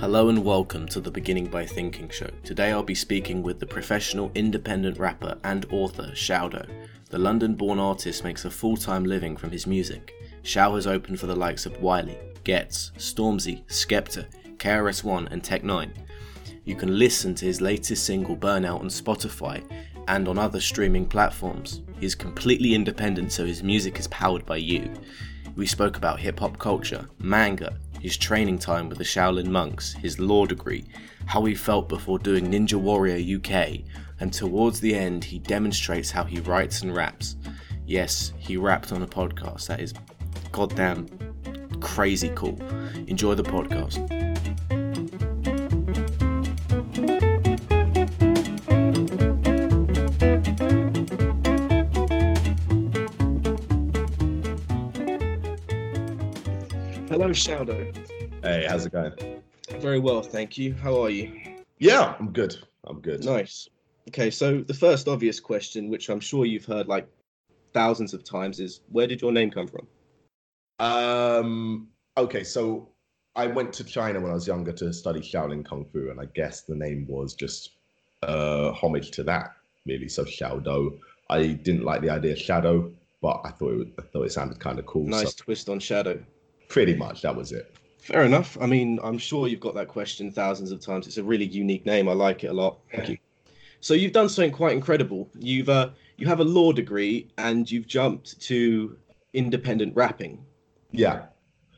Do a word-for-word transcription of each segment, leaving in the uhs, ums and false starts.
Hello and welcome to the Beginning by Thinking show. Today I'll be speaking with the professional independent rapper and author Shaodow. The London-born artist makes a full-time living from his music. Shao has opened for the likes of Wiley, Getz, Stormzy, Skepta, K R S One and Tech N nine ne. You can listen to his latest single Burnout on Spotify and on other streaming platforms. He's completely independent, so his music is powered by you. We spoke about hip-hop culture, manga, his training time with the Shaolin monks, his law degree, how he felt before doing Ninja Warrior U K, and towards the end he demonstrates how he writes and raps. Yes, he rapped on a podcast. That is goddamn crazy cool. Enjoy the podcast. Hello, Shaodow. Hey, how's it going? Very well, thank you. How are you? Yeah, I'm good. I'm good. Nice. Okay, so the first obvious question, which I'm sure you've heard like thousands of times, is where did your name come from? Um. Okay, so I went to China when I was younger to study Shaolin Kung Fu, and I guess the name was just uh, homage to that, really. So Shaodow. I didn't like the idea of shadow, but I thought it would, I thought it sounded kind of cool. Nice so. Twist on shadow. Pretty much, that was it. Fair enough. I mean, I'm sure you've got that question thousands of times. It's a really unique name. I like it a lot. Thank you. So you've done something quite incredible. You've uh, you have a law degree and you've jumped to independent rapping. Yeah.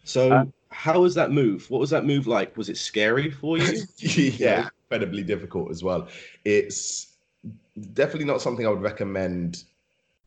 So um, how was that move? What was that move like? Was it scary for you? Yeah, incredibly difficult as well. It's definitely not something I would recommend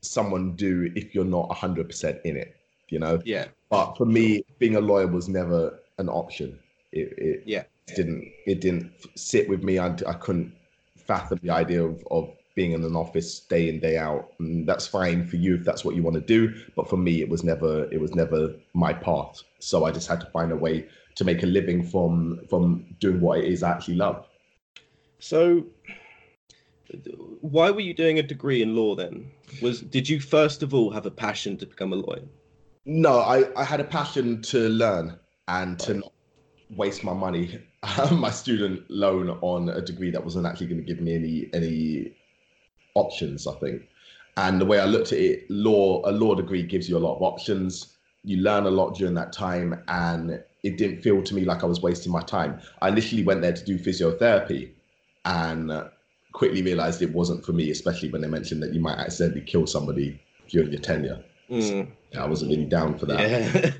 someone do if you're not one hundred percent in it, you know? Yeah. But for me, being a lawyer was never an option. It, it yeah. didn't it didn't sit with me. I, I couldn't fathom the idea of, of being in an office day in, day out. And that's fine for you if that's what you want to do. But for me, it was never it was never my path. So I just had to find a way to make a living from from doing what it is I actually love. So why were you doing a degree in law then? Was did you first of all have a passion to become a lawyer? No, I, I had a passion to learn and to not waste my money, my student loan on a degree that wasn't actually going to give me any any options, I think. And the way I looked at it, law a law degree gives you a lot of options. You learn a lot during that time, and it didn't feel to me like I was wasting my time. I initially went there to do physiotherapy and quickly realized it wasn't for me, especially when they mentioned that you might accidentally kill somebody during your tenure. Mm. I wasn't really down for that.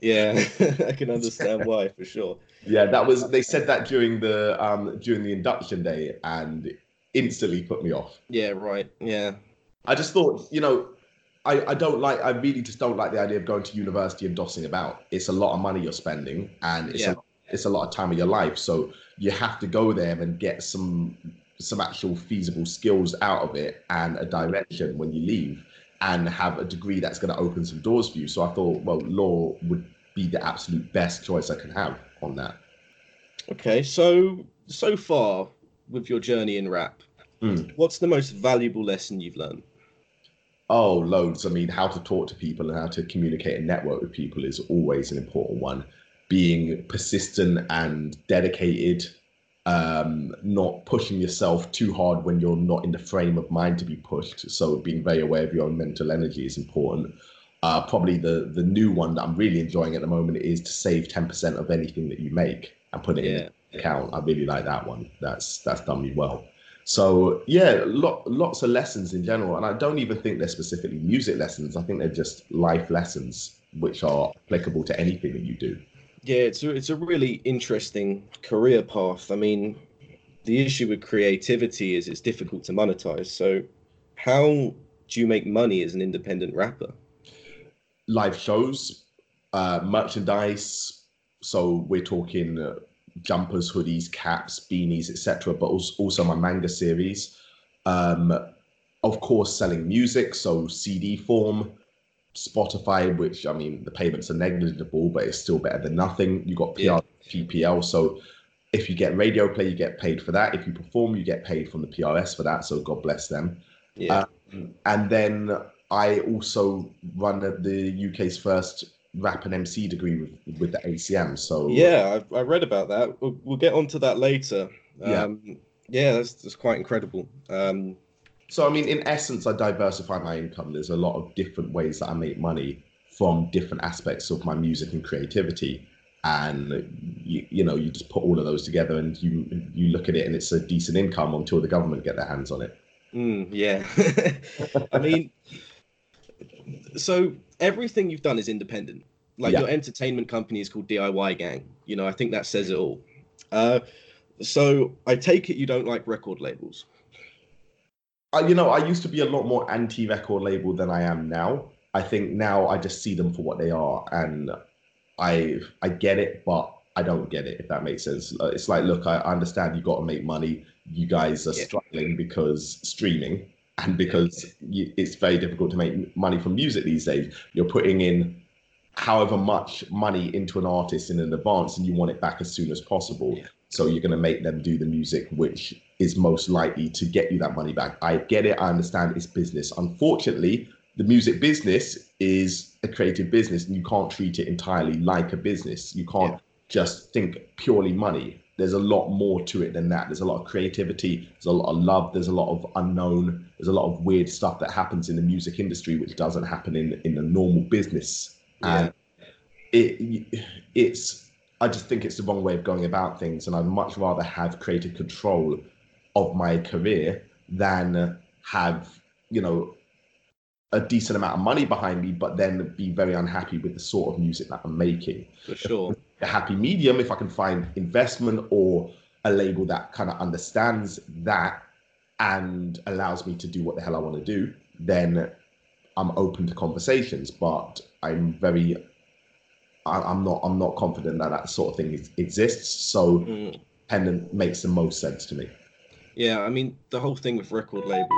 Yeah, yeah. I can understand why, for sure. Yeah, that was. They said that during the um, during the induction day, and it instantly put me off. Yeah, right. Yeah. I just thought, you know, I, I don't like. I really just don't like the idea of going to university and dossing about. It's a lot of money you're spending, and it's yeah. a, it's a lot of time of your life. So you have to go there and get some some actual feasible skills out of it and a direction when you leave. And have a degree that's going to open some doors for you. So I thought, well, law would be the absolute best choice I can have on that. Okay, so so far with your journey in rap, mm. what's the most valuable lesson you've learned? Oh, loads. I mean, how to talk to people and how to communicate and network with people is always an important one. Being persistent and dedicated, um, not pushing yourself too hard when you're not in the frame of mind to be pushed. So being very aware of your own mental energy is important. Uh, probably the, the new one that I'm really enjoying at the moment is to save ten percent of anything that you make and put it yeah. in the account. I really like that one. That's, that's done me well. So yeah, lo- lots of lessons in general. And I don't even think they're specifically music lessons. I think they're just life lessons, which are applicable to anything that you do. Yeah, it's a, it's a really interesting career path. I mean, the issue with creativity is it's difficult to monetize. So how do you make money as an independent rapper? Live shows, uh, merchandise. So we're talking uh, jumpers, hoodies, caps, beanies, et cetera. But also my manga series. Um, of course, selling music, so C D form. Spotify, which I mean, the payments are negligible, but it's still better than nothing. You got P R, yeah. P P L. So if you get radio play, you get paid for that. If you perform, you get paid from the P R S for that. So God bless them. Yeah. Um, and then I also run the U K's first rap and M C degree with, with the A C M. So yeah, I, I read about that. We'll, we'll get onto that later. Um, yeah, yeah, that's, that's quite incredible. Um, so I mean, in essence, I diversify my income. There's a lot of different ways that I make money from different aspects of my music and creativity. And you, you know, you just put all of those together, and you you look at it, and it's a decent income until the government get their hands on it. Mm, yeah, I mean, so everything you've done is independent. Like yeah. your entertainment company is called D I Y Gang. You know, I think that says it all. Uh, so I take it you don't like record labels. Uh, you know, I used to be a lot more anti-record label than I am now. I think now I just see them for what they are, and I I get it, but I don't get it, if that makes sense. It's like, look, I understand you got to make money. You guys are yeah. struggling because streaming and because you, it's very difficult to make money from music these days. You're putting in however much money into an artist in an advance, and you want it back as soon as possible. Yeah. So you're going to make them do the music which is most likely to get you that money back. I get it. I understand it's business. Unfortunately, the music business is a creative business, and you can't treat it entirely like a business. You can't yeah. just think purely money. There's a lot more to it than that. There's a lot of creativity. There's a lot of love. There's a lot of unknown. There's a lot of weird stuff that happens in the music industry, which doesn't happen in, in a normal business. Yeah. And it it's, I just think it's the wrong way of going about things. And I'd much rather have creative control of my career than have, you know, a decent amount of money behind me, but then be very unhappy with the sort of music that I'm making. For sure. A happy medium, if I can find investment or a label that kind of understands that and allows me to do what the hell I want to do, then I'm open to conversations. But I'm very, I, I'm not, I'm not confident that that sort of thing is, exists. So mm. independent makes the most sense to me. Yeah, I mean, the whole thing with record labels,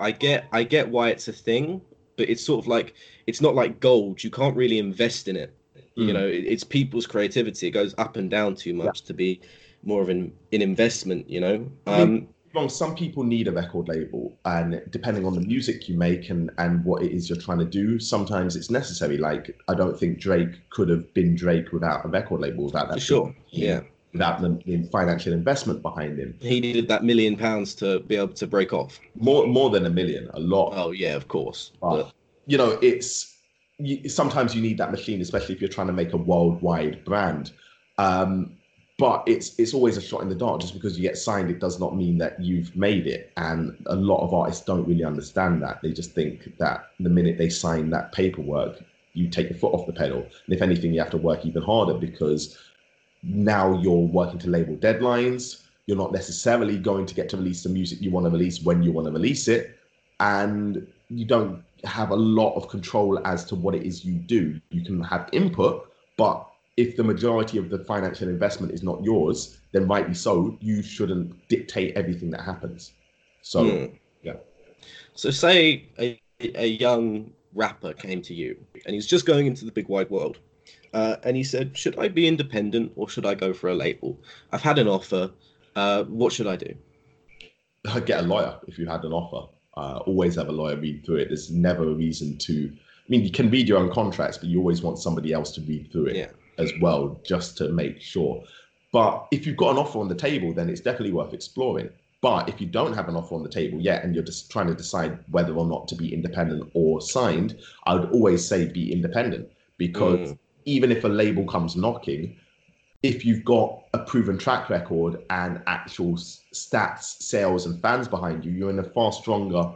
I get, I get why it's a thing, but it's sort of like, it's not like gold. You can't really invest in it. You know, it's people's creativity. It goes up and down too much yeah. to be more of an, an investment, you know. Um, well, some people need a record label, and depending on the music you make and, and what it is you're trying to do, sometimes it's necessary. Like, I don't think Drake could have been Drake without a record label. Without that, sure, yeah. Without the, the financial investment behind him. He needed that million pounds to be able to break off. More more than a million, a lot. Oh, yeah, of course. But, but... you know, it's... You, sometimes you need that machine, especially if you're trying to make a worldwide brand. Um, but it's it's always a shot in the dark. Just because you get signed, it does not mean that you've made it. And a lot of artists don't really understand that. They just think that the minute they sign that paperwork, you take your foot off the pedal. And if anything, you have to work even harder, because now you're working to label deadlines. You're not necessarily going to get to release the music you want to release when you want to release it. And you don't have a lot of control as to what it is you do. You can have input, but if the majority of the financial investment is not yours, then rightly so, you shouldn't dictate everything that happens. So, mm. yeah. So say a, a young rapper came to you and he's just going into the big wide world. Uh, and he said, should I be independent or should I go for a label? I've had an offer. Uh, what should I do? I'd get a lawyer if you had an offer. Uh, always have a lawyer read through it. There's never a reason to, I mean, you can read your own contracts, but you always want somebody else to read through it yeah. as well, just to make sure. But if you've got an offer on the table, then it's definitely worth exploring. But if you don't have an offer on the table yet, and you're just trying to decide whether or not to be independent or signed, I would always say be independent, because mm. even if a label comes knocking, if you've got a proven track record and actual stats, sales and fans behind you, you're in a far stronger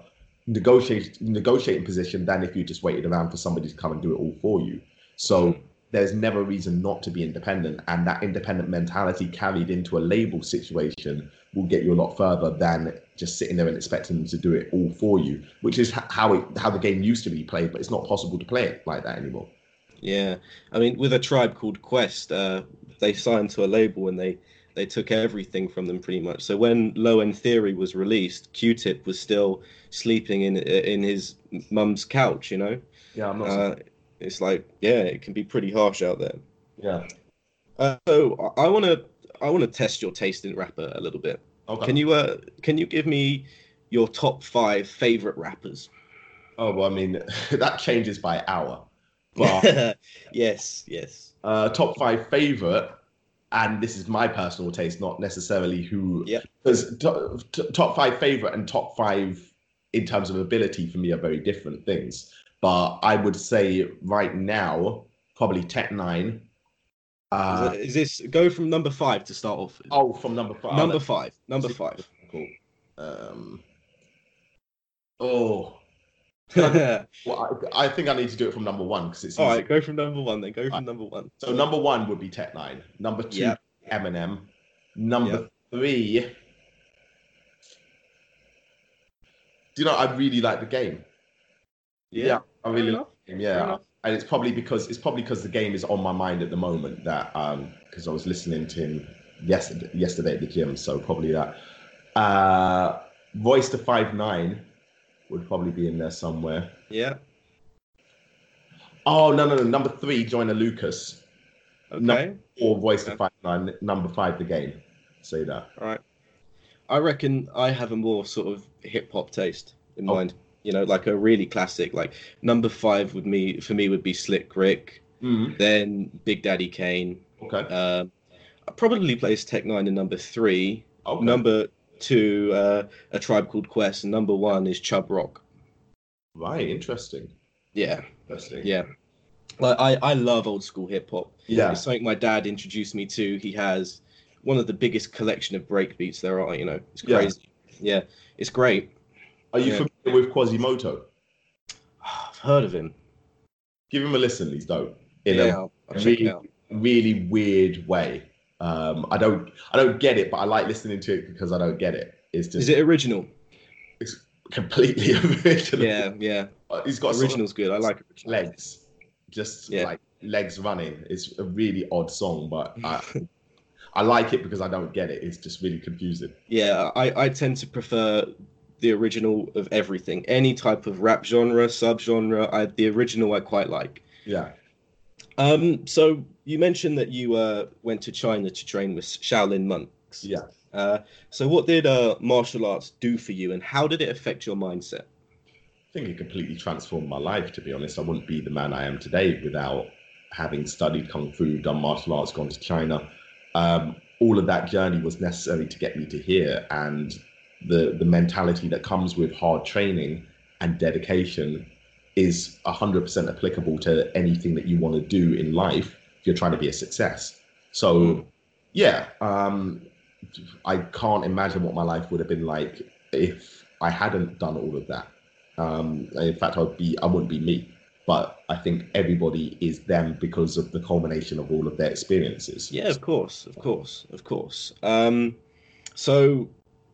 negotiate, negotiating position than if you just waited around for somebody to come and do it all for you. So there's never a reason not to be independent. And that independent mentality carried into a label situation will get you a lot further than just sitting there and expecting them to do it all for you, which is how it, how the game used to be played, but it's not possible to play it like that anymore. Yeah, I mean, with A Tribe Called Quest, uh, they signed to a label and they, they took everything from them pretty much. So when Low End Theory was released, Q-Tip was still sleeping in in his mum's couch, you know? Yeah, I'm not uh, It's like, yeah, it can be pretty harsh out there. Yeah. Uh, so I want to I want to test your taste in rapper a little bit. Okay. Can you uh can you give me your top five favorite rappers? Oh, well, I mean, that changes by hour. But yes, yes. Uh, top five favorite, and this is my personal taste, not necessarily who. Yeah. Because to, to, top five favorite and top five in terms of ability for me are very different things. But I would say right now, probably Tech N nine ne. Uh, is, it, is this go from number five to start off? Oh, from number five. Number oh, five. Number five. Cool. Um. Oh. well, I, I think I need to do it from number one because it's all easy. Right. Go from number one, then go from right. number one. So number one would be Tech N nine ne. Number two, yep. Eminem. Number yep. three. Do you know? I really like The Game. Yeah, yeah I really like The Game. Yeah, and it's probably because it's probably because The Game is on my mind at the moment. That um, because I was listening to him yesterday, yesterday at the gym, so probably that. Uh, Royce the five nine would probably be in there somewhere. Yeah. Oh no no no! Number three, Joyner Lucas. Okay. Number four, Royce okay. the five nine. Number five, The Game. Say that. All right. I reckon I have a more sort of hip hop taste in oh. mind. You know, like a really classic. Like number five would me for me would be Slick Rick, mm-hmm. then Big Daddy Kane. Okay. Uh, I probably place Tech N nine ne in number three. Okay. Number two, uh, A Tribe Called Quest, and number one is Chub Rock. Right. Interesting. Yeah. Interesting. Yeah. Like I, I love old school hip hop. Yeah. It's something my dad introduced me to. He has one of the biggest collection of breakbeats there are. You know, it's crazy. Yeah. yeah. It's great. Are you yeah. familiar with Quasimodo? I've heard of him. Give him a listen, he's dope. In yeah, a I'll, I'll really, really weird way. Um, I don't, I don't get it, but I like listening to it because I don't get it. It's just. Is it original? It's completely original. Yeah, yeah. He's got original's sort of, good. I like original. Legs, just yeah. like legs running. It's a really odd song, but. I, I like it because I don't get it. It's just really confusing. Yeah, I, I tend to prefer the original of everything, any type of rap genre, subgenre. I, the original I quite like. Yeah. Um. So you mentioned that you uh went to China to train with Shaolin monks. Yeah. Uh. So what did uh martial arts do for you, and how did it affect your mindset? I think it completely transformed my life. To be honest, I wouldn't be the man I am today without having studied kung fu, done martial arts, gone to China. Um. All of that journey was necessary to get me to here, and the the mentality that comes with hard training and dedication is one hundred percent applicable to anything that you want to do in life if you're trying to be a success. So, yeah, um, I can't imagine what my life would have been like if I hadn't done all of that. Um, in fact, I'd be, I wouldn't be me. But I think everybody is them because of the culmination of all of their experiences. Yeah, of course, of course, of course. Um, so...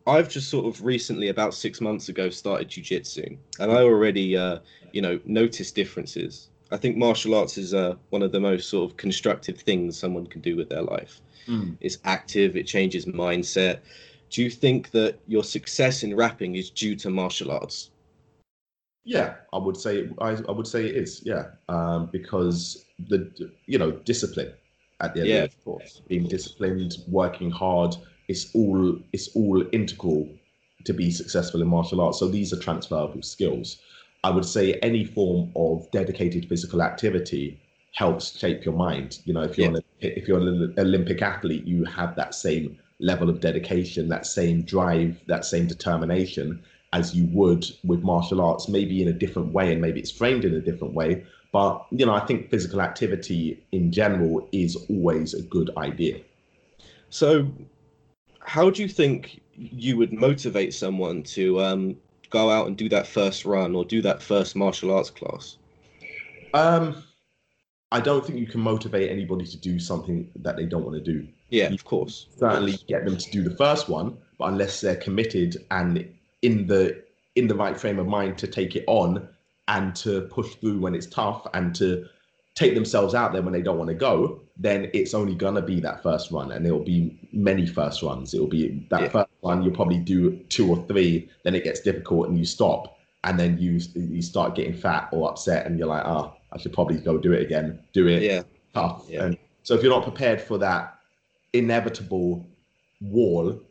I've just sort of recently, about six months ago, started jiu-jitsu, and I already, uh, you know, noticed differences. I think martial arts is uh, one of the most sort of constructive things someone can do with their life. Mm. It's active. It changes mindset. Do you think that your success in rapping is due to martial arts? Yeah, I would say I, I would say it is. Yeah, um, because the you know discipline at the end yeah, of, of course, being of course. disciplined, working hard. It's all it's all integral to be successful in martial arts. So these are transferable skills. I would say any form of dedicated physical activity helps shape your mind. You know, if you're yeah. an, if you're an Olympic athlete, you have that same level of dedication, that same drive, that same determination as you would with martial arts, maybe in a different way, and maybe it's framed in a different way. But you know, I think physical activity in general is always a good idea. So. How do you think you would motivate someone to um, go out and do that first run or do that first martial arts class? Um, I don't think you can motivate anybody to do something that they don't want to do. Yeah, you of course. Certainly of course. Get them to do the first one, but unless they're committed and in the in the right frame of mind to take it on and to push through when it's tough and to take themselves out there when they don't want to go, then it's only going to be that first run, and it'll be many first runs. It'll be that yeah. first one, you'll probably do two or three, then it gets difficult and you stop, and then you you start getting fat or upset and you're like, ah, oh, I should probably go do it again, do it. Yeah. Tough. Yeah. And so if you're not prepared for that inevitable wall,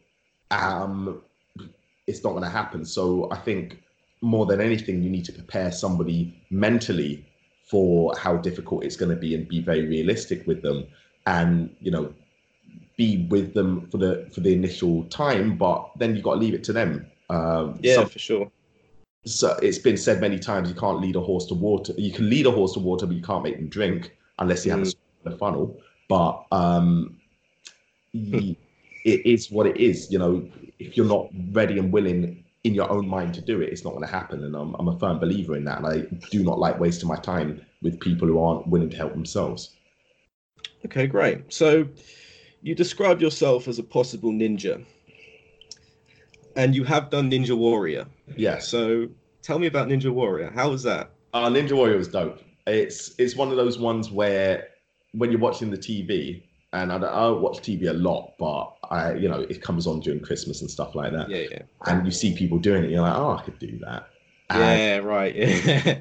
um, it's not going to happen. So I think more than anything, you need to prepare somebody mentally for how difficult it's going to be, and be very realistic with them, and, you know, be with them for the for the initial time, but then you got to leave it to them. Um, yeah, so, for sure. So it's been said many times, you can't lead a horse to water. You can lead a horse to water, but you can't make them drink unless you have mm. a funnel. But um, it is what it is. You know, if you're not ready and willing in your own mind to do it, it's not going to happen. And I'm, I'm a firm believer in that. And I do not like wasting my time with people who aren't willing to help themselves. Okay, great. So you describe yourself as a possible ninja, and you have done Ninja Warrior. Yeah. So tell me about Ninja Warrior. How was that? Uh, Ninja Warrior was dope. It's it's one of those ones where when you're watching the T V, and I, I watch T V a lot, but I, you know, it comes on during Christmas and stuff like that. Yeah, yeah. And you see people doing it, you're like, oh, I could do that. And yeah, right. Yeah.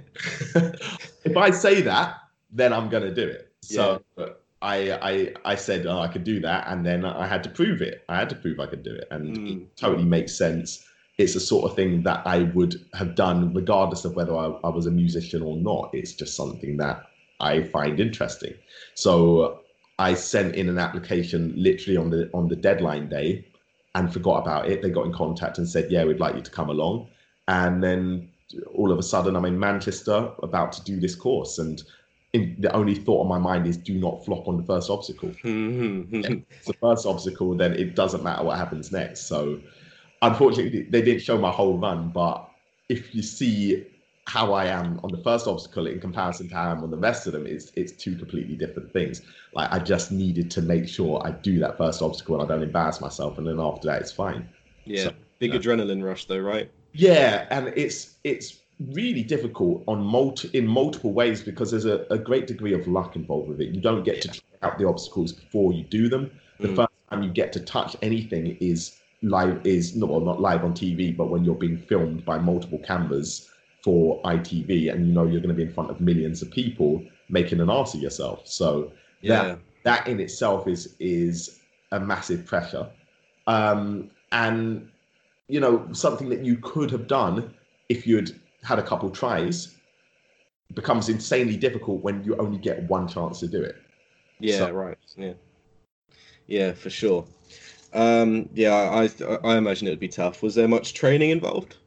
If I say that, then I'm gonna do it. So. Yeah. I, I I said oh, I could do that, and then I had to prove it. I had to prove I could do it, and mm. it totally makes sense. It's the sort of thing that I would have done regardless of whether I, I was a musician or not. It's just something that I find interesting. So I sent in an application literally on the on the deadline day, and forgot about it. They got in contact and said, yeah, we'd like you to come along. And then all of a sudden, I'm in Manchester about to do this course, and In, the only thought on my mind is do not flop on the first obstacle. Mm-hmm. Yeah, it's the first obstacle, then it doesn't matter what happens next. So unfortunately, they didn't show my whole run, but if you see how I am on the first obstacle in comparison to how I am on the rest of them, it's it's two completely different things. Like, I just needed to make sure I do that first obstacle and I don't embarrass myself, and then after that, it's fine. Yeah, so, big yeah. adrenaline rush though, right? Yeah, and it's it's really difficult on multi, in multiple ways, because there's a, a great degree of luck involved with it. You don't get yeah. to try out the obstacles before you do them. The mm. first time you get to touch anything is live, is no, well, not live on T V, but when you're being filmed by multiple cameras for I T V, and you know you're going to be in front of millions of people making an arse of yourself. So yeah. that that in itself is is a massive pressure, um, and you know, something that you could have done if you'd had a couple tries becomes insanely difficult when you only get one chance to do it. Yeah, so. Right. Yeah, yeah, for sure. Um, yeah, I, I I imagine it'd be tough. Was there much training involved?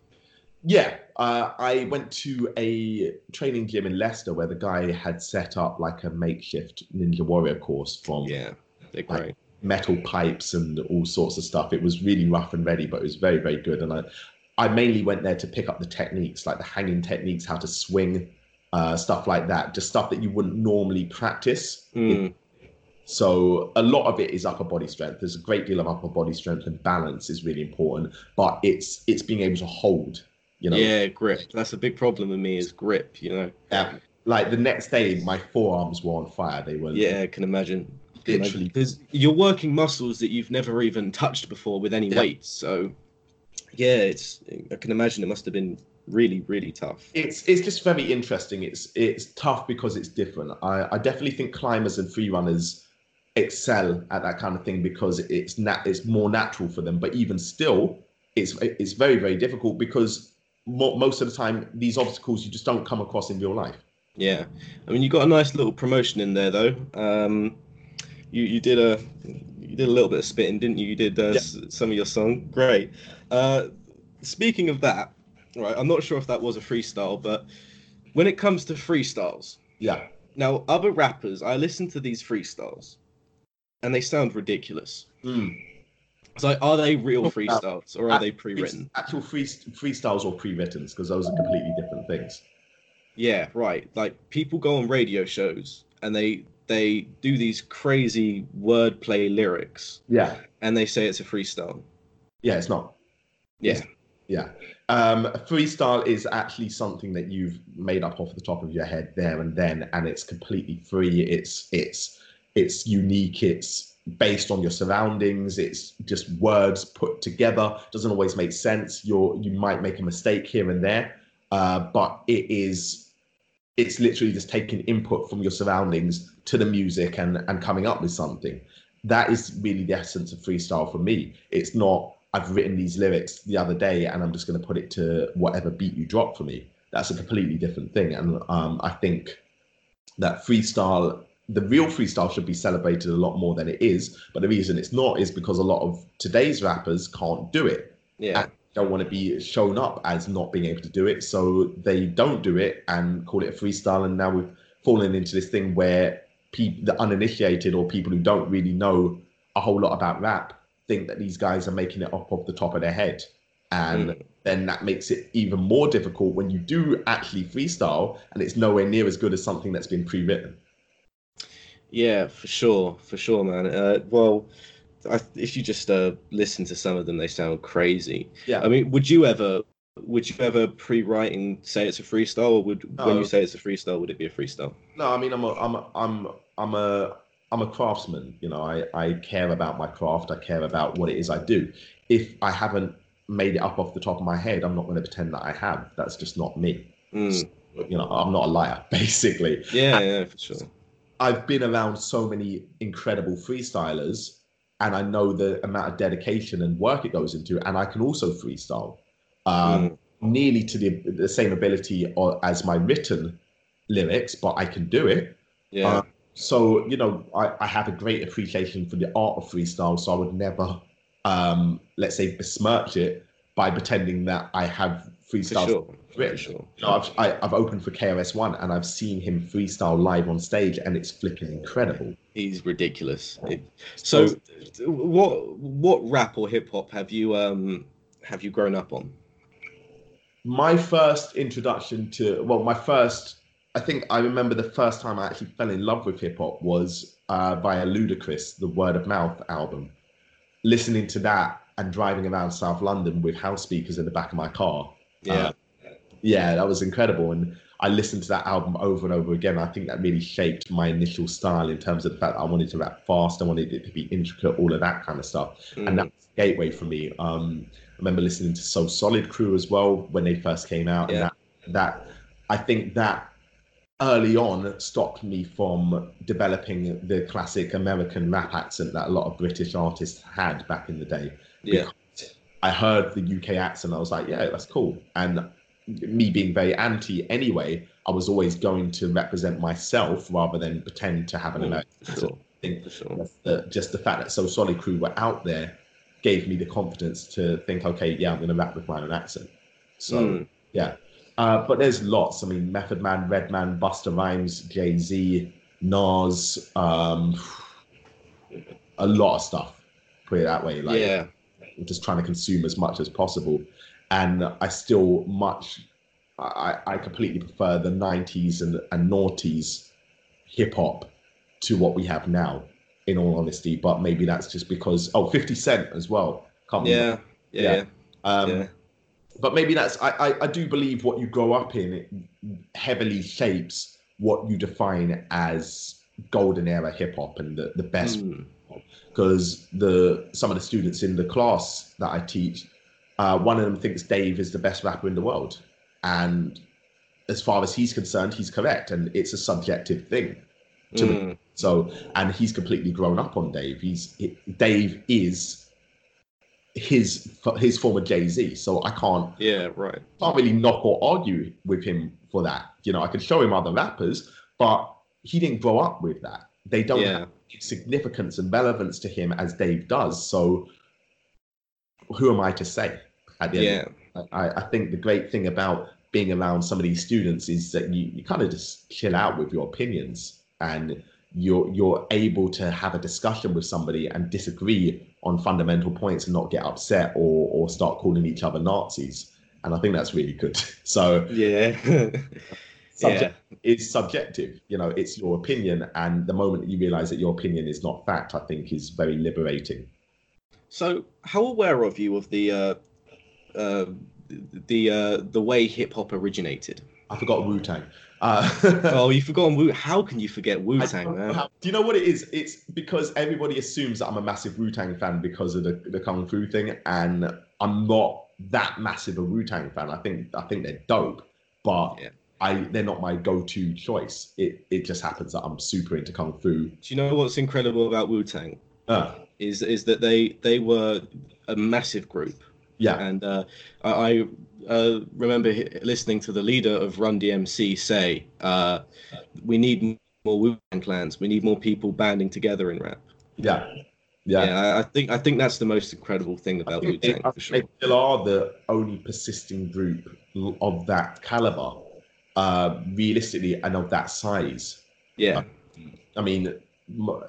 Yeah, uh, I went to a training gym in Leicester where the guy had set up like a makeshift Ninja Warrior course from yeah, they're great. Like, metal pipes and all sorts of stuff. It was really rough and ready, but it was very, very good. And I. I mainly went there to pick up the techniques, like the hanging techniques, how to swing, uh, stuff like that, just stuff that you wouldn't normally practice. Mm. So a lot of it is upper body strength. There's a great deal of upper body strength, and balance is really important, but it's it's being able to hold, you know. Yeah, grip. That's a big problem with me is grip, you know. Yeah. Like the next day, my forearms were on fire. They were. Yeah, I can imagine. Literally. Because you're working muscles that you've never even touched before with any yeah. weight, so... Yeah, it's. I can imagine it must have been really, really tough. It's it's just very interesting. It's it's tough because it's different. I, I definitely think climbers and free runners excel at that kind of thing because it's nat it's more natural for them. But even still, it's it's very, very difficult because mo- most of the time these obstacles you just don't come across in real life. Yeah, I mean, you got a nice little promotion in there though. Um, you you did a. You did a little bit of spitting, didn't you? You did uh, yeah. s- some of your song. Great. Uh, speaking of that, right? I'm not sure if that was a freestyle, but when it comes to freestyles, yeah. Now, other rappers, I listen to these freestyles, and they sound ridiculous. Mm. It's like, are they real freestyles or are actual, they pre-written? Actual free, freestyles or pre-written, because those are completely different things. Yeah, right. Like people go on radio shows and they. They do these crazy wordplay lyrics. Yeah. And they say it's a freestyle. Yeah, it's not. Yeah. It's, yeah. Um, a freestyle is actually something that you've made up off the top of your head there and then, and it's completely free. It's it's it's unique. It's based on your surroundings. It's just words put together. Doesn't always make sense. You're you might make a mistake here and there, uh, but it is. It's literally just taking input from your surroundings to the music and, and coming up with something. That is really the essence of freestyle for me. It's not, I've written these lyrics the other day and I'm just going to put it to whatever beat you drop for me. That's a completely different thing. And um, I think that freestyle, the real freestyle should be celebrated a lot more than it is. But the reason it's not is because a lot of today's rappers can't do it. Yeah. And don't want to be shown up as not being able to do it. So they don't do it and call it a freestyle. And now we've fallen into this thing where people, the uninitiated or people who don't really know a whole lot about rap, think that these guys are making it up off the top of their head. And mm. then that makes it even more difficult when you do actually freestyle and it's nowhere near as good as something that's been pre-written. Yeah, for sure. For sure, man. Uh, well, I, if you just uh, listen to some of them, they sound crazy. Yeah. I mean, would you ever, would you ever pre-write and say it's a freestyle, or would no. when you say it's a freestyle, would it be a freestyle? No, I mean, I'm a, I'm a, I'm I'm a, I'm a craftsman. You know, I, I care about my craft. I care about what it is I do. If I haven't made it up off the top of my head, I'm not going to pretend that I have. That's just not me. Mm. So, you know, I'm not a liar, basically. Yeah, and yeah, for sure. I've been around so many incredible freestylers, and I know the amount of dedication and work it goes into, and I can also freestyle um, mm. nearly to the, the same ability or, as my written lyrics, but I can do it. Yeah. Um, so, you know, I, I have a great appreciation for the art of freestyle, so I would never, um, let's say, besmirch it by pretending that I have freestyle. For sure. For sure. You know, I've, I, I've opened for K R S One and I've seen him freestyle live on stage, and it's flipping incredible. He's ridiculous. It, so, so, what what rap or hip hop have you um have you grown up on? My first introduction to well, my first I think I remember the first time I actually fell in love with hip hop was uh, via Ludacris, the Word of Mouth album. Listening to that and driving around South London with house speakers in the back of my car. Yeah. Um, Yeah, that was incredible. And I listened to that album over and over again. I think that really shaped my initial style in terms of the fact that I wanted to rap fast. I wanted it to be intricate, all of that kind of stuff. Mm. And that was the gateway for me. Um, I remember listening to So Solid Crew as well when they first came out. Yeah. And that, that, I think that early on stopped me from developing the classic American rap accent that a lot of British artists had back in the day. Yeah. Because I heard the U K accent. I was like, yeah, that's cool. And me being very anti anyway, I was always going to represent myself rather than pretend to have an American oh, sure. thing. Sure. The, just the fact that So Solid Crew were out there gave me the confidence to think, okay, yeah, I'm going to rap with my own accent. So, mm. yeah. Uh, but there's lots. I mean, Method Man, Redman, Busta Rhymes, Jay-Z, Nas, um, a lot of stuff, put it that way. Like, yeah. I'm just trying to consume as much as possible. And I still much, I, I completely prefer the nineties and, and noughties hip hop to what we have now, in all honesty. But maybe that's just because, oh, fifty Cent as well. Can't yeah, remember. yeah, yeah. yeah. Um, yeah. But maybe that's, I, I, I do believe what you grow up in heavily shapes what you define as golden era hip hop and the, the best. Mm. Because the some of the students in the class that I teach, Uh, one of them thinks Dave is the best rapper in the world. And as far as he's concerned, he's correct. And it's a subjective thing to mm. me. So, and he's completely grown up on Dave. He's it, Dave is his his former Jay-Z. So I can't, yeah, right. can't really knock or argue with him for that. You know, I can show him other rappers, but he didn't grow up with that. They don't yeah. have significance and relevance to him as Dave does. So who am I to say? At the yeah. end, I, I think the great thing about being around some of these students is that you, you kind of just chill out with your opinions, and you're you're able to have a discussion with somebody and disagree on fundamental points and not get upset or or start calling each other Nazis. And I think that's really good. So yeah, subject, yeah. it's subjective. You know, it's your opinion, and the moment that you realize that your opinion is not fact, I think is very liberating. So, how aware are you of the? Uh... Uh, the uh, the way hip hop originated. I forgot Wu-Tang. Uh, oh, you've forgotten Wu. How can you forget Wu-Tang, man? How, do you know what it is? It's because everybody assumes that I'm a massive Wu-Tang fan because of the, the Kung Fu thing, and I'm not that massive a Wu-Tang fan. I think I think they're dope, but yeah. I they're not my go-to choice. It it just happens that I'm super into Kung Fu. Do you know what's incredible about Wu-Tang? Uh. Is is that they they were a massive group. Yeah. And uh, I uh, remember listening to the leader of Run D M C say, uh, we need more Wu-Tang Clans. We need more people banding together in rap. Yeah. Yeah. yeah I think I think that's the most incredible thing about Wu-Tang, for sure. They still are the only persisting group of that caliber, uh, realistically, and of that size. Yeah. Uh, I mean,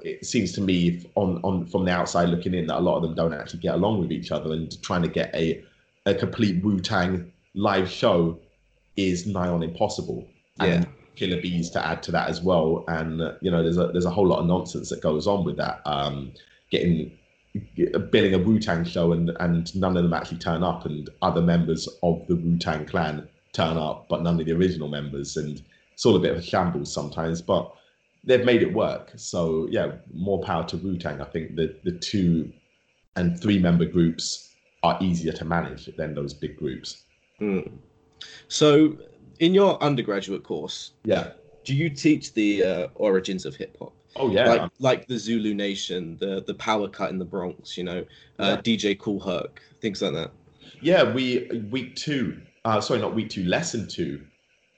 it seems to me on, on from the outside looking in that a lot of them don't actually get along with each other, and trying to get a, a complete Wu-Tang live show is nigh on impossible. And yeah. Killer Bees to add to that as well. And, uh, you know, there's a, there's a whole lot of nonsense that goes on with that. Um, getting billing a Wu-Tang show and, and none of them actually turn up, and other members of the Wu-Tang Clan turn up, but none of the original members. And it's all a bit of a shambles sometimes, but they've made it work. So yeah, more power to Wu-Tang. I think the, the two and three member groups are easier to manage than those big groups. Mm. So in your undergraduate course, yeah, do you teach the uh, origins of hip hop? Oh yeah. Like, like the Zulu Nation, the, the power cut in the Bronx, you know, uh, yeah. D J Kool Herc, things like that. Yeah. We, week two, uh, sorry, not week two, lesson two,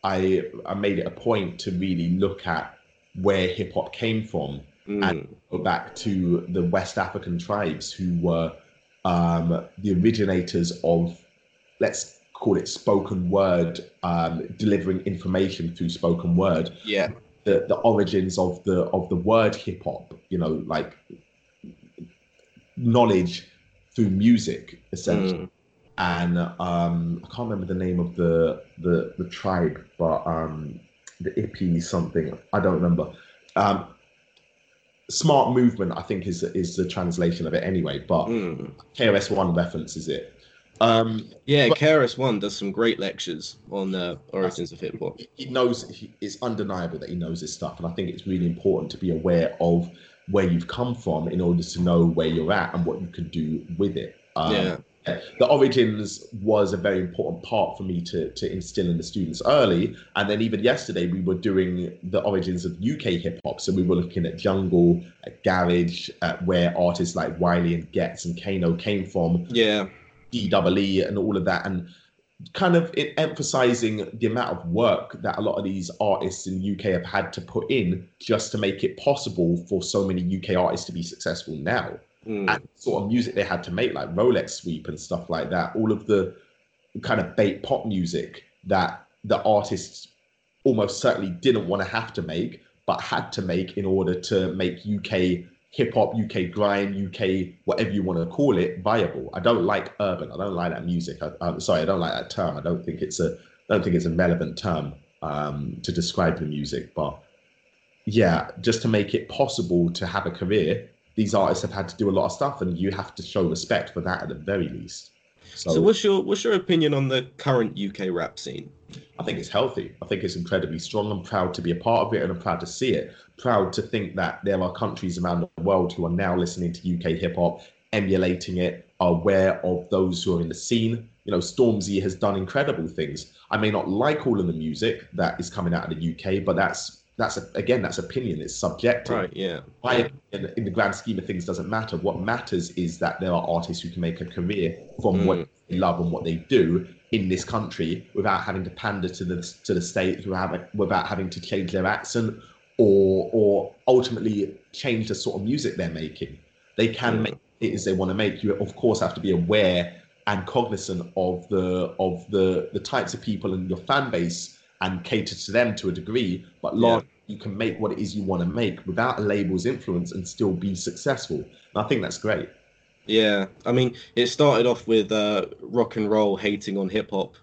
I, I made it a point to really look at where hip hop came from, mm. and go back to the West African tribes who were um, the originators of, let's call it spoken word, um, delivering information through spoken word. Yeah. The the origins of the of the word hip hop, you know, like knowledge through music essentially. Mm. And um, I can't remember the name of the the the tribe, but. Um, the Ippy something, I don't remember. Um, smart movement, I think, is is the translation of it anyway, but mm. K R S One references it. Um, yeah, but K R S One does some great lectures on the origins of hip hop. He knows, he, it's undeniable that he knows this stuff, and I think it's really important to be aware of where you've come from in order to know where you're at and what you can do with it. Um, yeah. The origins was a very important part for me to, to instill in the students early. And then even yesterday, we were doing the origins of U K hip hop. So we were looking at jungle, at garage, at where artists like Wiley and Getz and Kano came from. Yeah. D E E and all of that. And kind of it emphasizing the amount of work that a lot of these artists in the U K have had to put in just to make it possible for so many U K artists to be successful now. Mm. And sort of music they had to make, like Rolex Sweep and stuff like that, all of the kind of bait pop music that the artists almost certainly didn't want to have to make, but had to make in order to make U K hip hop, U K grime, U K whatever you want to call it, viable. I don't like urban. I don't like that music. I, I'm sorry, I don't like that term. I don't think it's a, I don't think it's a relevant term um, to describe the music. But yeah, just to make it possible to have a career, these artists have had to do a lot of stuff, and you have to show respect for that at the very least. So, so what's your what's your opinion on the current U K rap scene? I think it's healthy. I think it's incredibly strong. I'm proud to be a part of it, and I'm proud to see it. Proud to think that there are countries around the world who are now listening to U K hip hop, emulating it, are aware of those who are in the scene. You know, Stormzy has done incredible things. I may not like all of the music that is coming out of the U K, but that's That's a, again, that's opinion. It's subjective. Right, yeah. My yeah. opinion, in the grand scheme of things, doesn't matter. What matters is that there are artists who can make a career from mm. what they love and what they do in this country without having to pander to the to the state, without, without having to change their accent or or ultimately change the sort of music they're making. They can mm. make it as they want to make. You, of course, have to be aware and cognizant of the of the the types of people in your fan base, and cater to them to a degree, but largely yeah. you can make what it is you want to make without a label's influence and still be successful. And I think that's great. Yeah, I mean, it started off with uh, rock and roll hating on hip hop,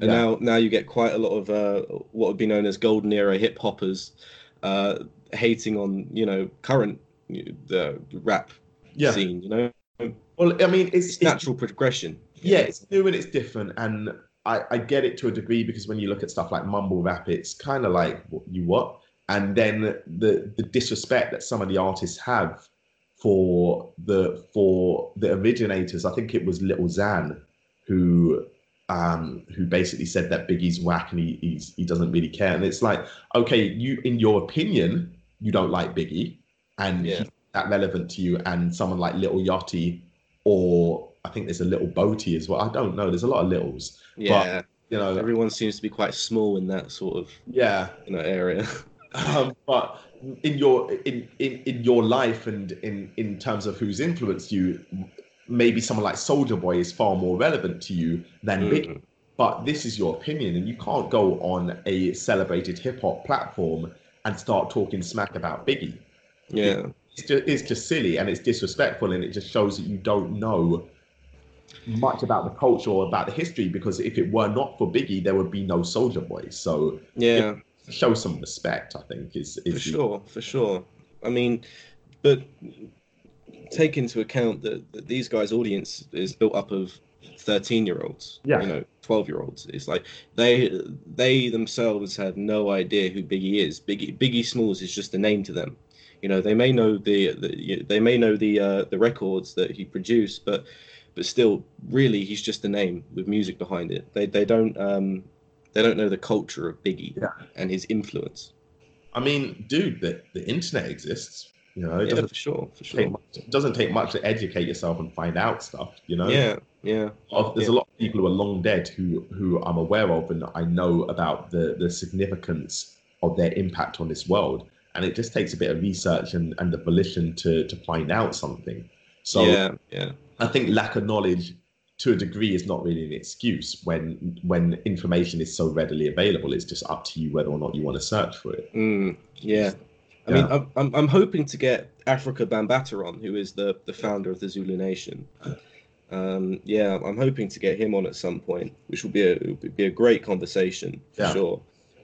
and yeah. now now you get quite a lot of uh, what would be known as golden era hip hoppers uh, hating on, you know, current the uh, rap yeah. scene. You know, well, I mean, it's, it's natural it's, progression. Yeah, know? It's new and it's different, and I, I get it to a degree, because when you look at stuff like mumble rap, it's kind of like, what, you what? And then the the disrespect that some of the artists have for the for the originators. I think it was Little Xan who um, who basically said that Biggie's whack and he he's, he doesn't really care. And it's like, okay, you in your opinion, you don't like Biggie, and yeah. he's not that relevant to you. And someone like Little Yachty or I think there's a little Boaty as well. I don't know. There's a lot of littles. Yeah. But, you know, everyone seems to be quite small in that sort of yeah you know area. um, but in your in, in in your life and in in terms of who's influenced you, maybe someone like Soulja Boy is far more relevant to you than Biggie. Mm. But this is your opinion, and you can't go on a celebrated hip hop platform and start talking smack about Biggie. Yeah, it's just, it's just silly and it's disrespectful, and it just shows that you don't know much about the culture or about the history, because if it were not for Biggie, there would be no Soulja Boy. So yeah, show some respect, I think. Is, is for sure, for sure. I mean, but take into account that, that these guys' audience is built up of thirteen-year-olds, yeah, you know, twelve-year-olds. It's like they they themselves have no idea who Biggie is. Biggie Biggie Smalls is just a name to them. You know, they may know the, the they may know the uh, the records that he produced, but. But still, really, he's just a name with music behind it. They they don't um, they don't know the culture of Biggie yeah. and his influence. I mean, dude, the, the internet exists. You know, it yeah, doesn't for sure, for sure. Take much, it doesn't take much to educate yourself and find out stuff. You know, yeah, yeah. There's yeah. a lot of people who are long dead who who I'm aware of, and I know about the the significance of their impact on this world. And it just takes a bit of research and and the volition to to find out something. So yeah, yeah. I think lack of knowledge to a degree is not really an excuse when when information is so readily available. It's just up to you whether or not you want to search for it. Mm, yeah. I yeah. mean, I'm, I'm I'm hoping to get Afrika Bambaataa on, who is the, the founder of the Zulu Nation. Um, yeah, I'm hoping to get him on at some point, which will be a would be a great conversation for yeah. sure.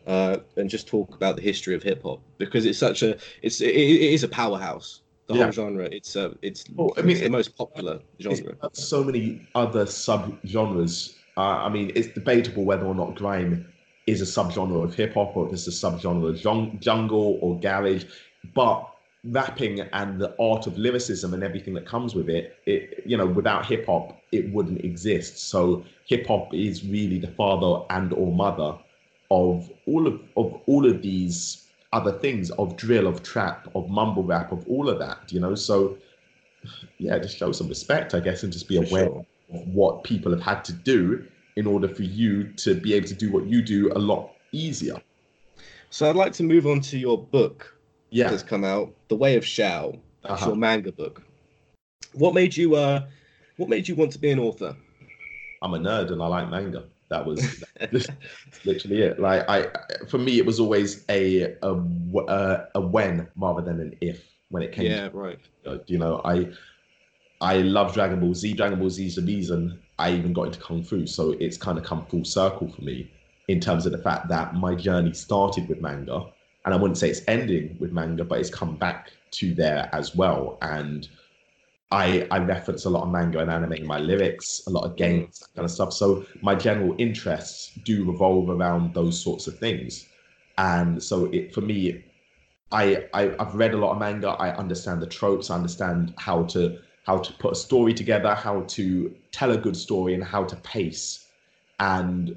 Uh, and just talk about the history of hip hop, because it's such a it's it, it is a powerhouse. The yeah. whole genre, it's uh, it's, well, I mean, it's the it, most popular genre. It's so many other sub-genres. Uh, I mean, it's debatable whether or not grime is a sub-genre of hip-hop or just a sub-genre of jungle or garage. But rapping and the art of lyricism and everything that comes with it, it you know, without hip-hop, it wouldn't exist. So hip-hop is really the father and or mother of all of, of all of these other things, of drill, of trap, of mumble rap, of all of that, you know. So yeah, just show some respect, I guess, and just be for aware sure. of what people have had to do in order for you to be able to do what you do a lot easier. So I'd like to move on to your book yeah that's come out, The Way of Shao. That's uh-huh. your manga book. What made you uh what made you want to be an author? I'm a nerd and I like manga. That was literally it. Like I, for me, it was always a a, a, a when rather than an if when it came. Yeah, to, right. You know, I I love Dragon Ball Z. Dragon Ball Z is the reason I even got into Kung Fu. So it's kind of come full circle for me in terms of the fact that my journey started with manga, and I wouldn't say it's ending with manga, but it's come back to there as well. And I, I reference a lot of manga and anime in my lyrics, a lot of games, that kind of stuff. So my general interests do revolve around those sorts of things. And so it for me, I, I, I've read a lot of manga. I understand the tropes. I understand how to how to put a story together, how to tell a good story, and how to pace. And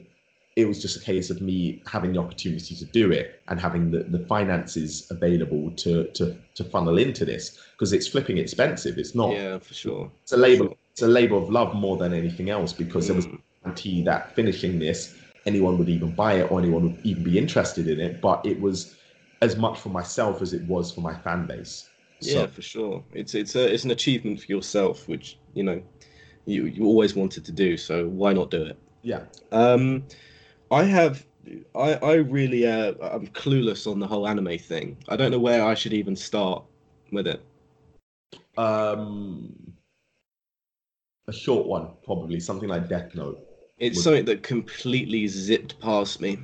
it was just a case of me having the opportunity to do it and having the, the finances available to, to, to funnel into this, because it's flipping expensive. It's not. Yeah, for sure. It's a labor. Sure. It's a labor of love more than anything else, because mm. there was no guarantee that finishing this, anyone would even buy it or anyone would even be interested in it. But it was as much for myself as it was for my fan base. So, yeah, for sure. It's it's a, it's an achievement for yourself, which you know you you always wanted to do. So why not do it? Yeah. Um. I have, I, I really, uh, I'm clueless on the whole anime thing. I don't know where I should even start with it. Um, a short one, probably. Something like Death Note. It's would... something that completely zipped past me.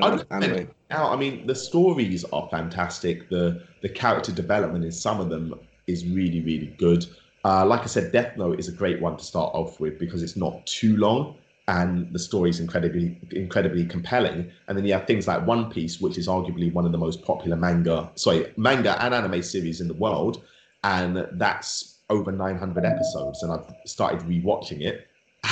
Uh, anime. Now, I mean, the stories are fantastic. The, the character development in some of them is really, really good. Uh, like I said, Death Note is a great one to start off with because it's not too long. And the story is incredibly, incredibly compelling. And then you have things like One Piece, which is arguably one of the most popular manga, sorry, manga and anime series in the world. And that's over nine hundred episodes. And I've started rewatching it.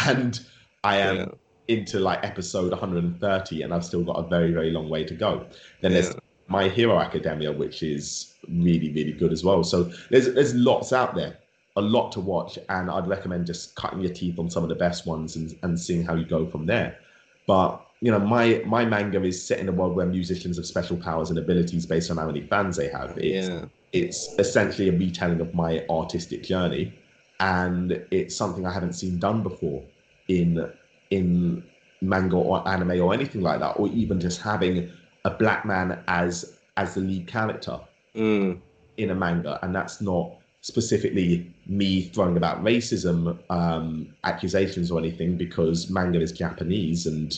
And I am yeah. into like episode one hundred thirty, and I've still got a very, very long way to go. Then yeah. there's My Hero Academia, which is really, really good as well. So there's there's lots out there. a lot to watch, and I'd recommend just cutting your teeth on some of the best ones and, and seeing how you go from there. But you know, my my manga is set in a world where musicians have special powers and abilities based on how many fans they have. It's, yeah. it's essentially a retelling of my artistic journey, and it's something I haven't seen done before in in manga or anime or anything like that, or even just having a black man as as the lead character mm. in a manga. And that's not specifically me throwing about racism um, accusations or anything, because manga is Japanese and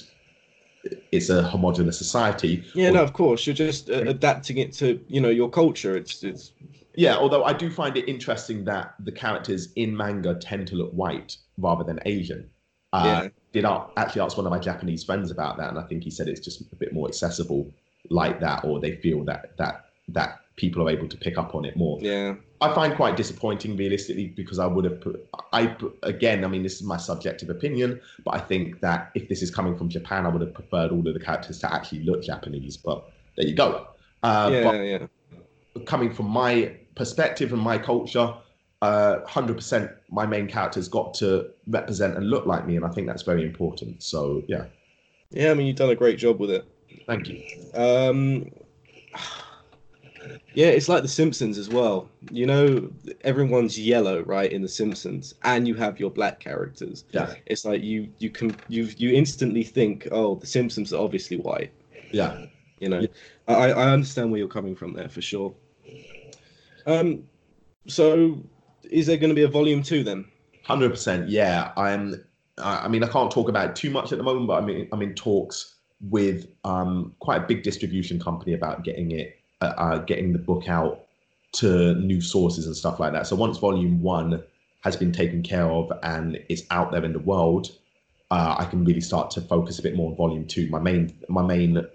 it's a homogenous society. Yeah, or, no, of course. You're just uh, adapting it to, you know, your culture. It's it's. Yeah, although I do find it interesting that the characters in manga tend to look white rather than Asian. Uh, yeah. Did I actually ask one of my Japanese friends about that, and I think he said it's just a bit more accessible like that, or they feel that that that people are able to pick up on it more. Yeah. I find quite disappointing realistically, because I would have put, I put, again, I mean, this is my subjective opinion, but I think that if this is coming from Japan, I would have preferred all of the characters to actually look Japanese, but there you go. Uh, yeah, but yeah. Coming from my perspective and my culture, uh, one hundred percent my main characters got to represent and look like me, and I think that's very important. So, yeah. Yeah, I mean, you've done a great job with it. Thank you. Um... Yeah, it's like The Simpsons as well. You know, everyone's yellow, right, in The Simpsons, and you have your black characters. Yeah. It's like you you can you you instantly think, oh, The Simpsons are obviously white. Yeah. You know, yeah. I, I understand where you're coming from there for sure. Um, so is there going to be a volume two then? one hundred percent. Yeah, I'm. I mean, I can't talk about it too much at the moment, but I mean, I'm in talks with um quite a big distribution company about getting it. Uh, getting the book out to new sources and stuff like that. So once volume one has been taken care of and it's out there in the world, uh, I can really start to focus a bit more on volume two. My main my main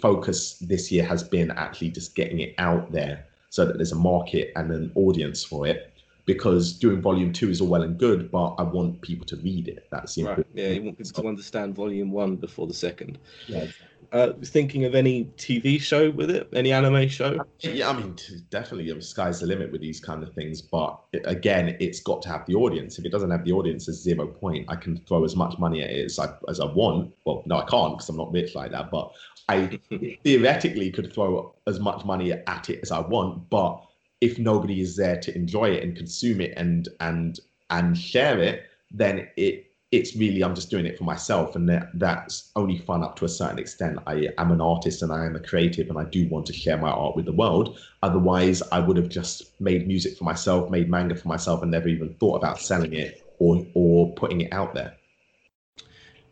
focus this year has been actually just getting it out there so that there's a market and an audience for it, because doing volume two is all well and good, but I want people to read it. That's right. Yeah, you want people to understand volume one before the second. Yeah, exactly. Uh, thinking of any T V show with it, any anime show? Yeah, I mean, definitely, the sky's the limit with these kind of things. But again, it's got to have the audience. If it doesn't have the audience, there's zero point. I can throw as much money at it as I, as I want. Well, no, I can't, because I'm not rich like that. But I theoretically could throw as much money at it as I want. But if nobody is there to enjoy it and consume it and and and share it, then it. It's really, I'm just doing it for myself, and that, that's only fun up to a certain extent. I am an artist and I am a creative, and I do want to share my art with the world. Otherwise, I would have just made music for myself, made manga for myself, and never even thought about selling it or or putting it out there.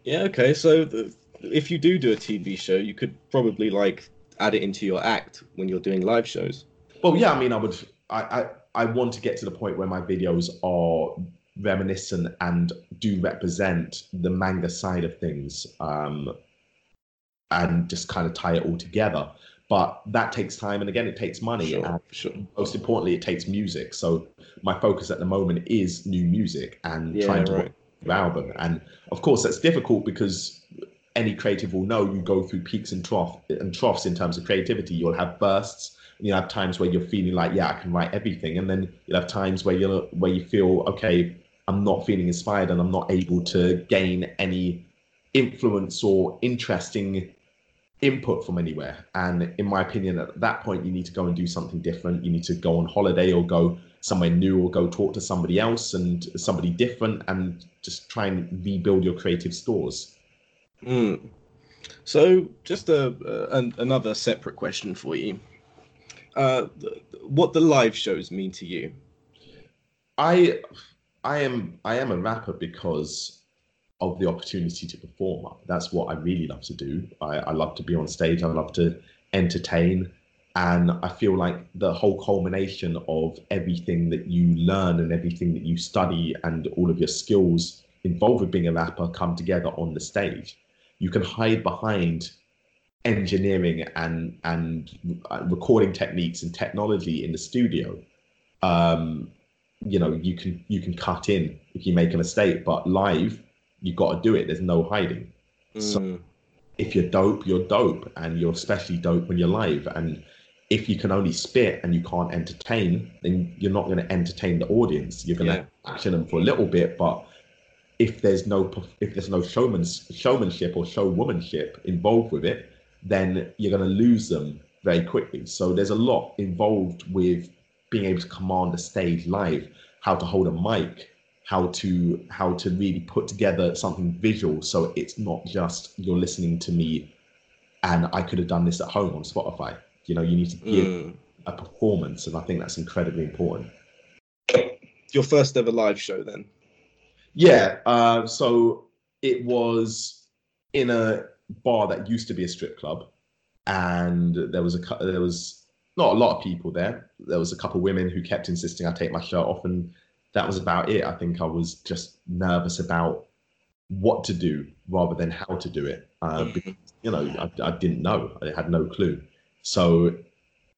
Yeah, okay. So the, if you do do a T V show, you could probably like add it into your act when you're doing live shows. Well, yeah, I mean, I would. I I, I want to get to the point where my videos are reminiscent and do represent the manga side of things, um, and just kind of tie it all together. But that takes time, and again, it takes money. Sure, and sure. Most importantly, it takes music. So my focus at the moment is new music and yeah, trying to right. work an album. And of course, that's difficult, because any creative will know you go through peaks and troughs and troughs in terms of creativity. You'll have bursts. You'll have times where you're feeling like, yeah, I can write everything, and then you'll have times where you where you feel, okay, I'm not feeling inspired and I'm not able to gain any influence or interesting input from anywhere. And in my opinion, at that point, you need to go and do something different. You need to go on holiday or go somewhere new or go talk to somebody else and somebody different, and just try and rebuild your creative stores. Mm. So just a, a, an, another separate question for you. Uh, what the live shows mean to you? I, I am I am a rapper because of the opportunity to perform. That's what I really love to do. I, I love to be on stage. I love to entertain, and I feel like the whole culmination of everything that you learn and everything that you study and all of your skills involved with being a rapper come together on the stage. You can hide behind engineering and and recording techniques and technology in the studio. Um, you know, you can you can cut in if you make a mistake, but live, you got to do it. There's no hiding. Mm. So if you're dope, you're dope, and you're especially dope when you're live. And if you can only spit and you can't entertain, then you're not going to entertain the audience. You're going to yeah. action them for a little bit, but if there's no if there's no showman's showmanship or showwomanship involved with it, then you're going to lose them very quickly. So there's a lot involved with being able to command a stage live, how to hold a mic, how to how to really put together something visual, so it's not just you're listening to me and I could have done this at home on Spotify. You know, you need to give mm. a performance, and I think that's incredibly important. Your first ever live show, then? Yeah. Uh, so it was in a bar that used to be a strip club, and there was a there was not a lot of people there. There was a couple of women who kept insisting I take my shirt off, and that was about it. I think I was just nervous about what to do rather than how to do it. Uh, because, you know, I, I didn't know. I had no clue. So,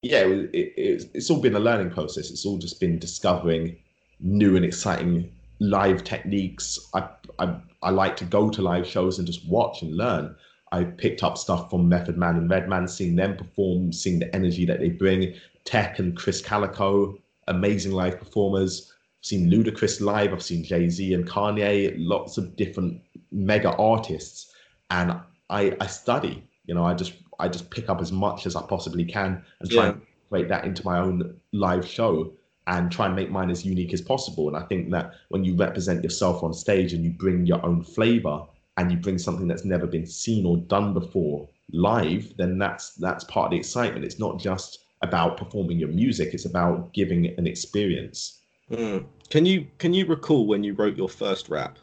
yeah, it, it, it's, it's all been a learning process. It's all just been discovering new and exciting live techniques. I, I I like to go to live shows and just watch and learn. I picked up stuff from Method Man and Redman, seeing them perform, seeing the energy that they bring. Tech and Chris Calico, amazing live performers. I've seen Ludacris live. I've seen Jay-Z and Kanye, lots of different mega artists. And I, I study, you know, I just... I just pick up as much as I possibly can and try yeah. and create that into my own live show and try and make mine as unique as possible. And I think that when you represent yourself on stage and you bring your own flavor and you bring something that's never been seen or done before live, then that's that's part of the excitement. It's not just about performing your music, it's about giving an experience. Mm. Can you can you recall when you wrote your first rap?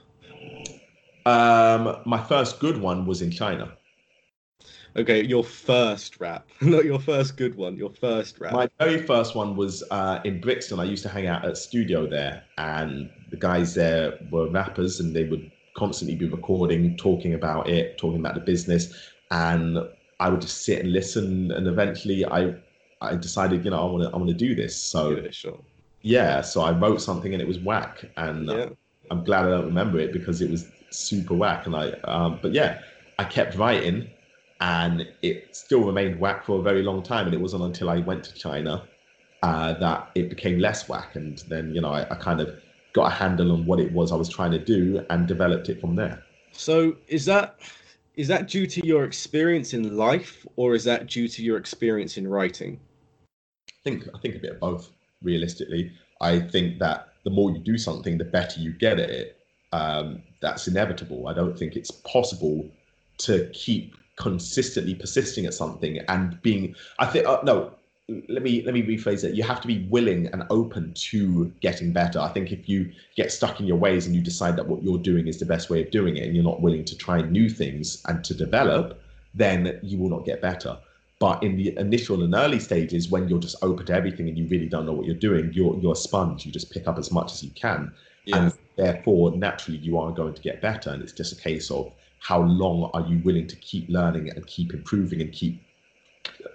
Um, my first good one was in China. Okay, your first rap, not your first good one, your first rap. My very first one was uh, in Brixton. I used to hang out at a studio there, and the guys there were rappers, and they would constantly be recording, talking about it, talking about the business, and I would just sit and listen. And eventually, I I decided, you know, I want to I want to do this. So yeah, sure. yeah, so I wrote something, and it was whack, and yeah. I'm glad I don't remember it because it was super whack. And I, um, but yeah, I kept writing. And it still remained whack for a very long time. And it wasn't until I went to China uh, that it became less whack. And then, you know, I, I kind of got a handle on what it was I was trying to do and developed it from there. So is that is that due to your experience in life, or is that due to your experience in writing? I think, I think a bit of both, realistically. I think that the more you do something, the better you get at it. Um, that's inevitable. I don't think it's possible to keep consistently persisting at something and being I think uh, no let me let me rephrase it. You have to be willing and open to getting better. I think if you get stuck in your ways and you decide that what you're doing is the best way of doing it and you're not willing to try new things and to develop, then you will not get better. But in the initial and early stages, when you're just open to everything and you really don't know what you're doing, you're you're a sponge. You just pick up as much as you can, yeah. and therefore naturally you are going to get better. And it's just a case of how long are you willing to keep learning and keep improving and keep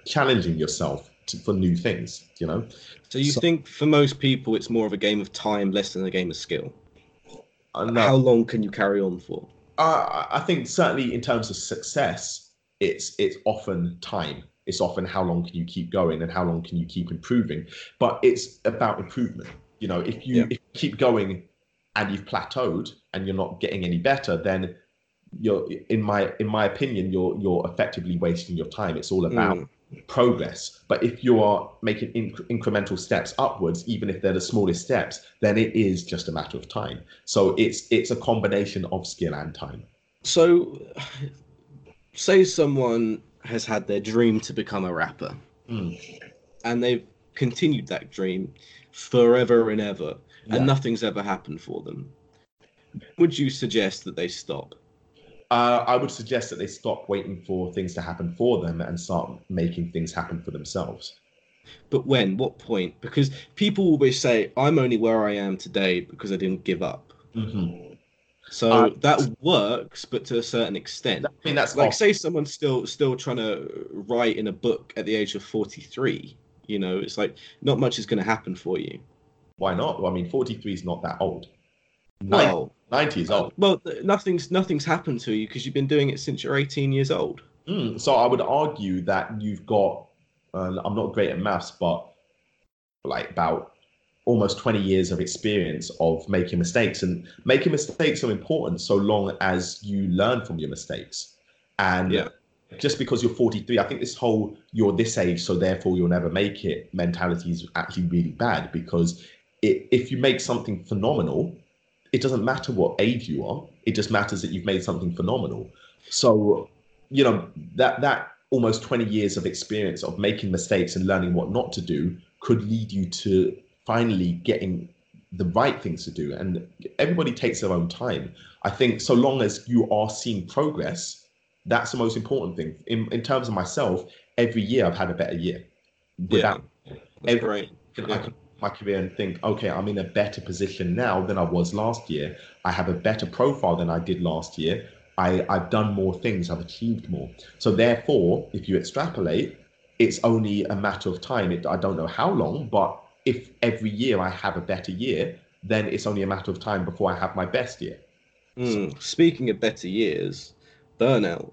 challenging yourself to, for new things, you know? So you so, think for most people, it's more of a game of time, less than a game of skill. No, how long can you carry on for? Uh, I think certainly in terms of success, it's it's often time. It's often how long can you keep going and how long can you keep improving? But it's about improvement. You know, if you, yeah. if you keep going and you've plateaued and you're not getting any better, then you're in my in my opinion you're you're effectively wasting your time. It's all about mm. progress. But if you are making inc- incremental steps upwards, even if they're the smallest steps, then it is just a matter of time. So it's it's a combination of skill and time. So say someone has had their dream to become a rapper mm. and they've continued that dream forever and ever yeah. and nothing's ever happened for them. Would you suggest that they stop? Uh, I would suggest that they stop waiting for things to happen for them and start making things happen for themselves. But when? What point? Because people always say, I'm only where I am today because I didn't give up. Mm-hmm. So uh, that works, but to a certain extent. I mean, that's like, awesome. Say someone's still still trying to write in a book at the age of forty-three. You know, it's like not much is going to happen for you. Why not? Well, I mean, forty-three is not that old. No. ninety years old. Well, nothing's nothing's happened to you because you've been doing it since you're eighteen years old. Mm, so I would argue that you've got and I'm not great at maths, but like about almost twenty years of experience of making mistakes, and making mistakes are important so long as you learn from your mistakes. And yeah. just because you're forty-three, I think this whole you're this age, so therefore you'll never make it mentality is actually really bad, because it, if you make something phenomenal, it doesn't matter what age you are. It just matters that you've made something phenomenal. So, you know, that that almost twenty years of experience of making mistakes and learning what not to do could lead you to finally getting the right things to do. And everybody takes their own time. I think so long as you are seeing progress, that's the most important thing. In in terms of myself, every year I've had a better year. Without yeah, every right. yeah. I can my career and think, okay, I'm in a better position now than I was last year. I have a better profile than I did last year. I, I've done more things, I've achieved more. So therefore, if you extrapolate, it's only a matter of time. It, I don't know how long, but if every year I have a better year, then it's only a matter of time before I have my best year. Mm, so, speaking of better years, Burnout.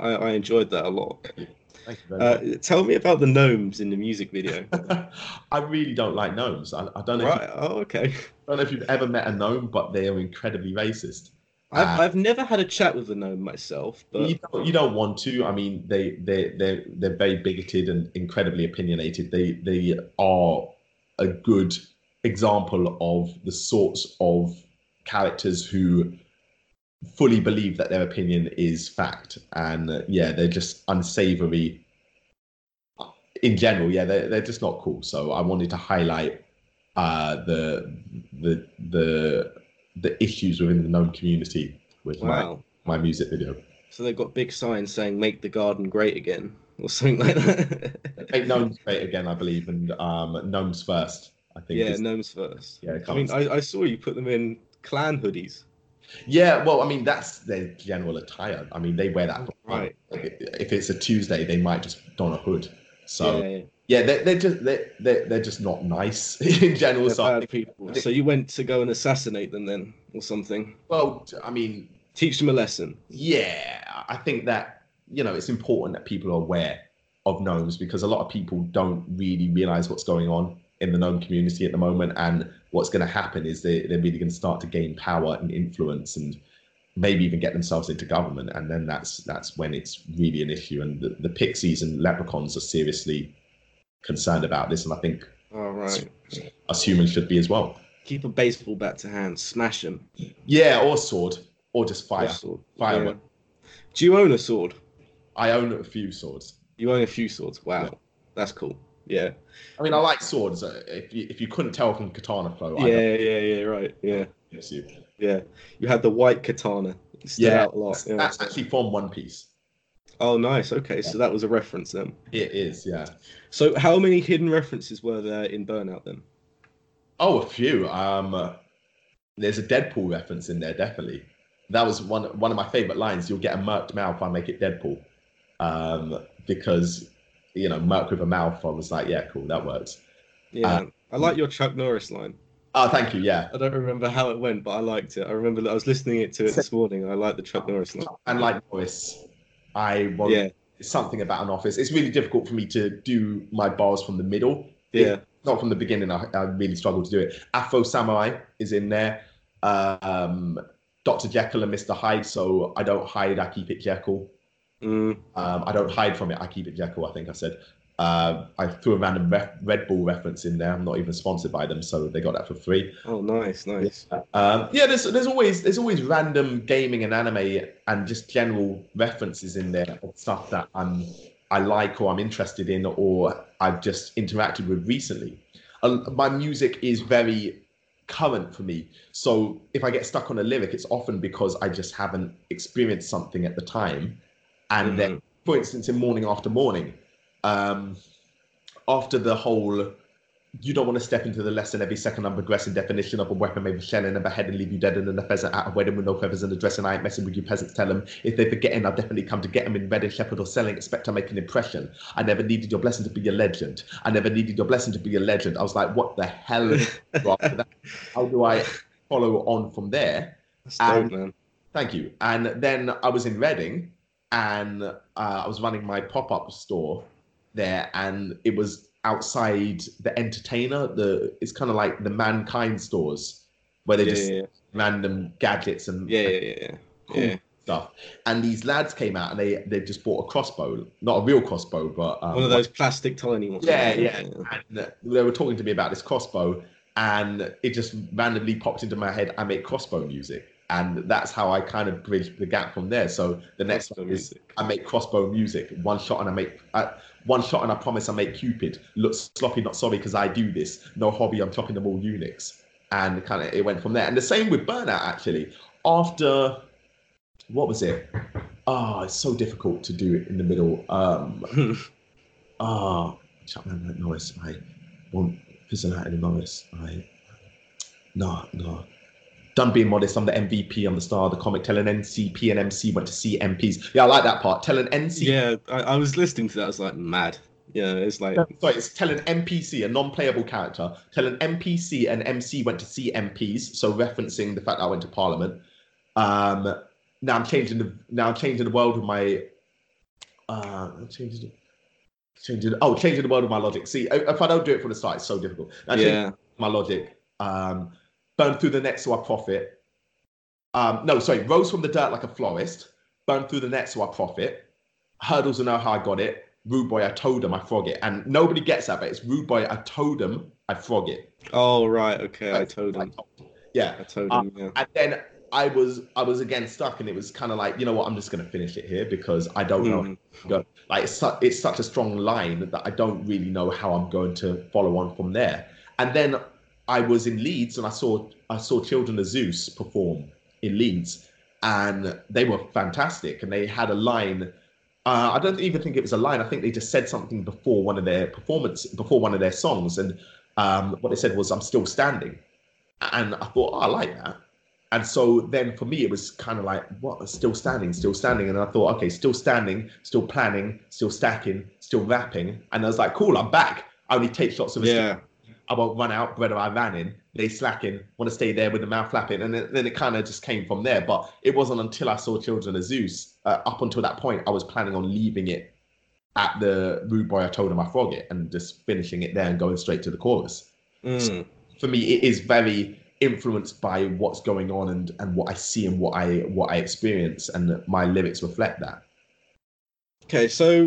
I, I enjoyed that a lot. Thank you very much. Uh, tell me about the gnomes in the music video. I really don't like gnomes. I, I don't know. Right. If you, oh, okay. I don't know if you've ever met a gnome, but they are incredibly racist. I've uh, I've never had a chat with a gnome myself, but you don't, you don't want to. I mean, they they they they're very bigoted and incredibly opinionated. They they are a good example of the sorts of characters who fully believe that their opinion is fact, and uh, yeah, they're just unsavory in general. Yeah, they're, they're just not cool. So I wanted to highlight uh the the the the issues within the gnome community with wow. my my music video. So they've got big signs saying make the garden great again or something like that. Make gnomes great again, I believe, and um gnomes first, I think. Yeah, gnomes first. Yeah, I mean I, I saw you put them in clan hoodies. Yeah, well, I mean, that's their general attire. I mean, they wear that. Right. Like, if it's a Tuesday, they might just don a hood. So, yeah, yeah, yeah. yeah they're, they're just they're, they're, they're just not nice in general. So, bad people. So you went to go and assassinate them then or something? Well, I mean... Teach them a lesson. Yeah, I think that, you know, it's important that people are aware of gnomes, because a lot of people don't really realise what's going on in the gnome community at the moment, and what's going to happen is they, they're really going to start to gain power and influence and maybe even get themselves into government, and then that's that's when it's really an issue. And the, the pixies and leprechauns are seriously concerned about this, and I think all right us humans should be as well. Keep a baseball bat to hand, smash them. Yeah, or sword, or just fire. Or sword. Fire. Yeah. Do you own a sword? I own a few swords. You own a few swords? Wow, yeah. That's cool. Yeah, I mean, I like swords. If you, if you couldn't tell from katana flow, yeah, I yeah, yeah, right, yeah, yes, you, yeah, you had the white katana. Yeah, out a lot. That's, yeah, that's actually from One Piece. Oh, nice. Okay, yeah. So that was a reference then. It is, yeah. So, how many hidden references were there in Burnout then? Oh, a few. Um, uh, there's a Deadpool reference in there, definitely. That was one one of my favorite lines. You'll get a murked mouth. I make it Deadpool, um, because. You know, Merc with a mouth, I was like, yeah, cool, that works. Yeah, um, I like your Chuck Norris line. Oh, thank you, yeah. I don't remember how it went, but I liked it. I remember that I was listening to it this morning, and I liked the Chuck Norris line. And like Norris, I want yeah. something about an office. It's really difficult for me to do my bars from the middle. Yeah. If not from the beginning, I, I really struggle to do it. Afro Samurai is in there. Um, Doctor Jekyll and Mister Hyde, so I don't hide, I keep it Jekyll. Mm. Um, I don't hide from it, I keep it Jekyll, I think I said. Uh, I threw a random ref- Red Bull reference in there. I'm not even sponsored by them, so they got that for free. Oh, nice, nice. Yeah, um, yeah there's there's always there's always random gaming and anime and just general references in there of stuff that I'm, I like or I'm interested in or I've just interacted with recently. Uh, my music is very current for me, so if I get stuck on a lyric, it's often because I just haven't experienced something at the time. And mm-hmm. then, for instance, in Morning After Morning, um, after the whole, you don't want to step into the less than every second unprogressive definition of a weapon made with shell in a head and leave you dead and then a pheasant at a wedding with no feathers and a dress and I ain't messing with you peasants, tell them. If they're forgetting, I'll definitely come to get them in red and shepherd or selling, expect to make an impression. I never needed your blessing to be a legend. I never needed your blessing to be a legend. I was like, what the hell is after that? How do I follow on from there? That's and, dope, man. Thank you. And then I was in Reading. And uh, I was running my pop-up store there, and it was outside the Entertainer. The it's kind of like the Mankind stores where they yeah, just yeah. random gadgets and yeah, yeah, yeah. Cool yeah. stuff. And these lads came out and they they just bought a crossbow, not a real crossbow, but um, one of those plastic tiny ones. Yeah, yeah. And they were talking to me about this crossbow, and it just randomly popped into my head, I make crossbow music. And that's how I kind of bridged the gap from there. So the next crossbow one is music. I make crossbow music. One shot and I make I, one shot and I promise I make Cupid look sloppy, not sorry, because I do this. No hobby, I'm chopping them all eunuchs. And kind of it went from there. And the same with Burnout, actually. After what was it? Ah, oh, it's so difficult to do it in the middle. Um, ah, oh, Chuck Norris. I won't fizzle out in the Norris. I no no. Done being modest, I'm the M V P, I'm the star of the comic, tell an N C P and M C went to see M Ps. Yeah, I like that part. Tell an N C... Yeah, I, I was listening to that, I was like, mad. Yeah, it's like... Sorry, it's tell an N P C, a non-playable character, tell an N P C and M C went to see M Ps, so referencing the fact that I went to Parliament. Um, now I'm changing the now I'm changing the world with my... Uh, I'm changing, changing, oh, changing the world with my logic. See, if I don't do it from the start, it's so difficult. I yeah. my logic. Um... Burn through the net so I profit. Um, no, sorry, rose from the dirt like a florist. Burn through the net so I profit. Hurdles and know how I got it. Rude boy, I told him I frog it. And nobody gets that, but it's rude boy, I told him I frog it. Oh, right, okay, I told him. Yeah. I told him, yeah. Um, and then I was, I was again stuck, and it was kind of like, you know what, I'm just going to finish it here because I don't mm. know. Like, it's, su- it's such a strong line that I don't really know how I'm going to follow on from there. And then... I was in Leeds and I saw I saw Children of Zeus perform in Leeds, and they were fantastic. And they had a line. Uh, I don't even think it was a line. I think they just said something before one of their performance, before one of their songs, and um, what they said was "I'm still standing," and I thought, oh, I like that. And so then for me, it was kind of like, what? Still standing, still standing. And then I thought, okay, still standing, still planning, still stacking, still rapping. And I was like, cool, I'm back. I only take shots of a yeah. stick. I won't run out, brother, I ran in, they slacking, want to stay there with the mouth flapping. And then, then it kind of just came from there. But it wasn't until I saw Children of Zeus, uh, up until that point, I was planning on leaving it at the rude boy, I told him I frog it, and just finishing it there and going straight to the chorus. Mm. So for me, it is very influenced by what's going on and, and what I see and what I, what I experience. And my lyrics reflect that. Okay, so...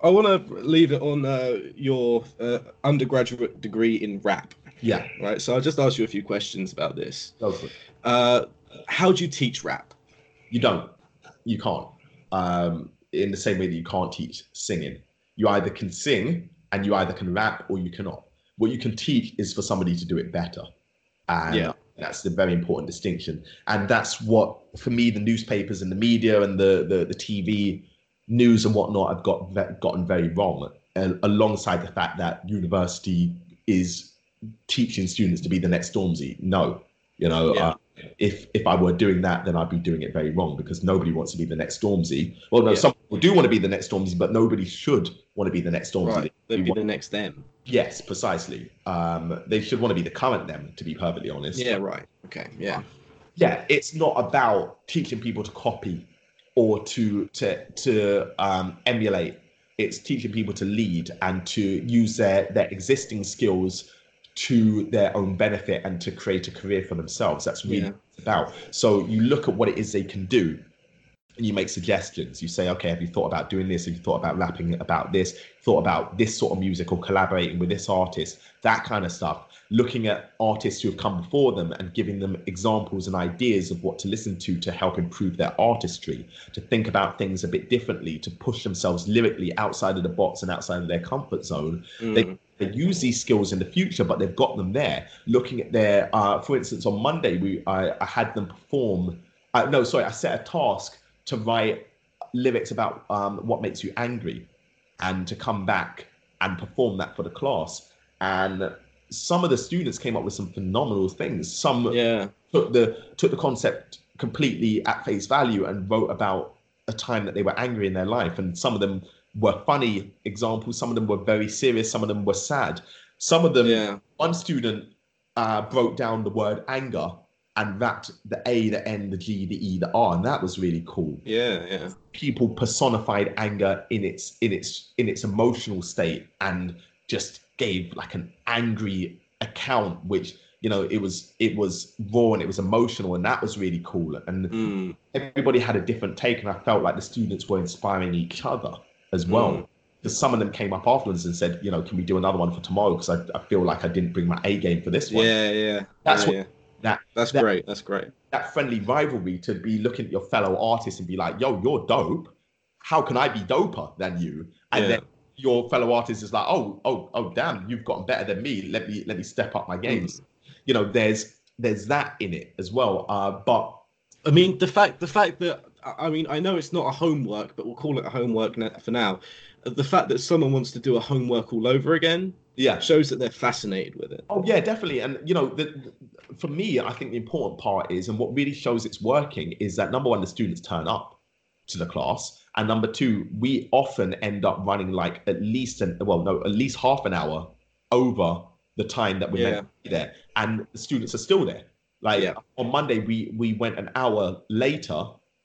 I want to leave it on uh, your uh, undergraduate degree in rap. Yeah. Right. So I'll just ask you a few questions about this. Okay. Uh, how do you teach rap? You don't. You can't. Um, in the same way that you can't teach singing. You either can sing and you either can rap or you cannot. What you can teach is for somebody to do it better. And yeah. That's the very important distinction. And that's what, for me, the newspapers and the media and the, the, the T V news and whatnot have got gotten very wrong, and alongside the fact that university is teaching students to be the next Stormzy. No, you know, yeah. uh, if if I were doing that, then I'd be doing it very wrong because nobody wants to be the next Stormzy. Well, no, yeah. some people do want to be the next Stormzy, but nobody should want to be the next Stormzy. Right. They'd be want... the next them. Yes, precisely. Um, they should want to be the current them, to be perfectly honest. Yeah, right. Okay, yeah. Yeah, it's not about teaching people to copy or to to to um, emulate. It's teaching people to lead and to use their, their existing skills to their own benefit and to create a career for themselves. That's really yeah. what it's about. So you look at what it is they can do and you make suggestions. You say, okay, have you thought about doing this? Have you thought about rapping about this? Thought about this sort of music or collaborating with this artist? That kind of stuff. Looking at artists who have come before them and giving them examples and ideas of what to listen to to help improve their artistry, to think about things a bit differently, to push themselves lyrically outside of the box and outside of their comfort zone. Mm. They, they use these skills in the future, but they've got them there. Looking at their, uh, for instance, on Monday, we I, I had them perform, uh, no, sorry, I set a task to write lyrics about um, what makes you angry and to come back and perform that for the class. And some of the students came up with some phenomenal things. Some yeah. took the took the concept completely at face value and wrote about a time that they were angry in their life. And some of them were funny examples. Some of them were very serious. Some of them were sad. Some of them, yeah. one student uh, broke down the word anger and rapped the A, the N, the G, the E, the R, and that was really cool. Yeah, yeah. People personified anger in its in its in its emotional state, and just gave like an angry account, which, you know, it was it was raw and it was emotional, and that was really cool. And mm. everybody had a different take, and I felt like the students were inspiring each other as well. Mm. Because some of them came up afterwards and said, you know, can we do another one for tomorrow? Because I, I feel like I didn't bring my A game for this one. Yeah, yeah. That's yeah, what, yeah. That, That's that, great. That's great. That friendly rivalry, to be looking at your fellow artists and be like, yo, you're dope. How can I be doper than you? And yeah. then your fellow artist is like, oh, oh, oh, damn, you've gotten better than me. Let me let me step up my games. Mm. You know, there's there's that in it as well. Uh, but I mean, the fact the fact that, I mean, I know it's not a homework, but we'll call it a homework for now. The fact that someone wants to do a homework all over again, yeah, shows that they're fascinated with it. Oh yeah, definitely. And you know, the, the, for me, I think the important part is, and what really shows it's working, is that number one, the students turn up to the class, and number two, we often end up running like at least an well, no, at least half an hour over the time that we're yeah. meant to be there, and the students are still there. Like yeah. on Monday, we we went an hour later,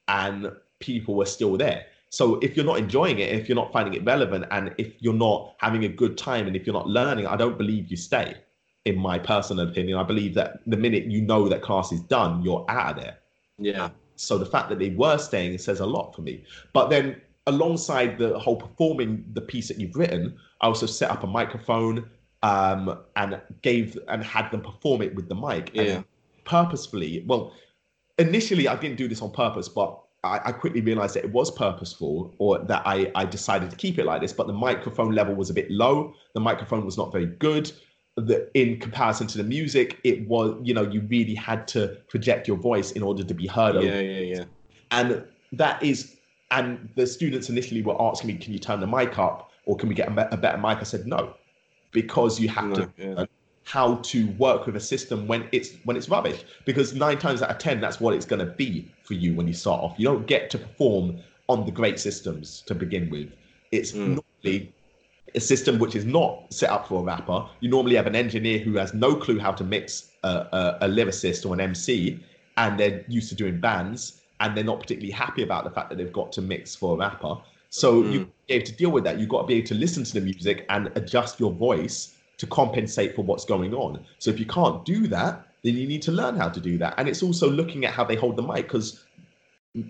and people were still there. So if you're not enjoying it, if you're not finding it relevant, and if you're not having a good time, and if you're not learning, I don't believe you stay, in my personal opinion. I believe that the minute you know that class is done, you're out of there. Yeah. So the fact that they were staying says a lot for me. But then alongside the whole performing the piece that you've written, I also set up a microphone um, and gave and had them perform it with the mic. Yeah. And purposefully, well, initially I didn't do this on purpose, but I quickly realized that it was purposeful, or that I, I decided to keep it like this, but the microphone level was a bit low. The microphone was not very good. The, in comparison to the music, it was, you know, you really had to project your voice in order to be heard. Yeah, yeah, yeah. And that is, and the students initially were asking me, can you turn the mic up, or can we get a, a better mic? I said, no, because you have no, to yeah. uh, how to work with a system when it's when it's rubbish, because nine times out of ten that's what it's going to be for you when you start off. You don't get to perform on the great systems to begin with. It's mm. normally a system which is not set up for a rapper. You normally have an engineer who has no clue how to mix a, a, a lyricist or an M C, and they're used to doing bands, and they're not particularly happy about the fact that they've got to mix for a rapper. So mm. you have to deal with that. You've got to be able to listen to the music and adjust your voice to compensate for what's going on. So if you can't do that, then you need to learn how to do that. And it's also looking at how they hold the mic, because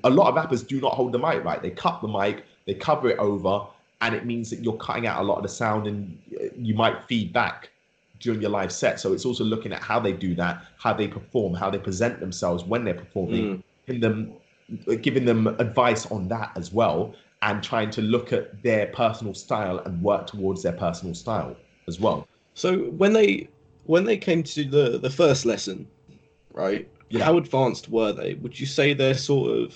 a lot of rappers do not hold the mic right. They cut the mic, they cover it over, and it means that you're cutting out a lot of the sound, and you might feed back during your live set. So it's also looking at how they do that, how they perform, how they present themselves when they're performing, mm. them, giving them advice on that as well, and trying to look at their personal style and work towards their personal style as well. So when they when they came to the, the first lesson, right, yeah. how advanced were they? Would you say they're sort of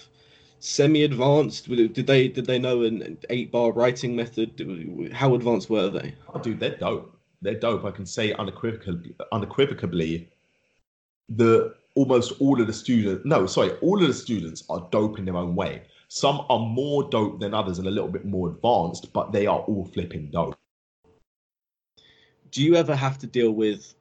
semi-advanced? Did they did they know an eight-bar writing method? How advanced were they? Oh, dude, they're dope. They're dope. I can say unequivocally, unequivocally the almost all of the students, no, sorry, all of the students are dope in their own way. Some are more dope than others and a little bit more advanced, but they are all flipping dope. Do you ever have to deal with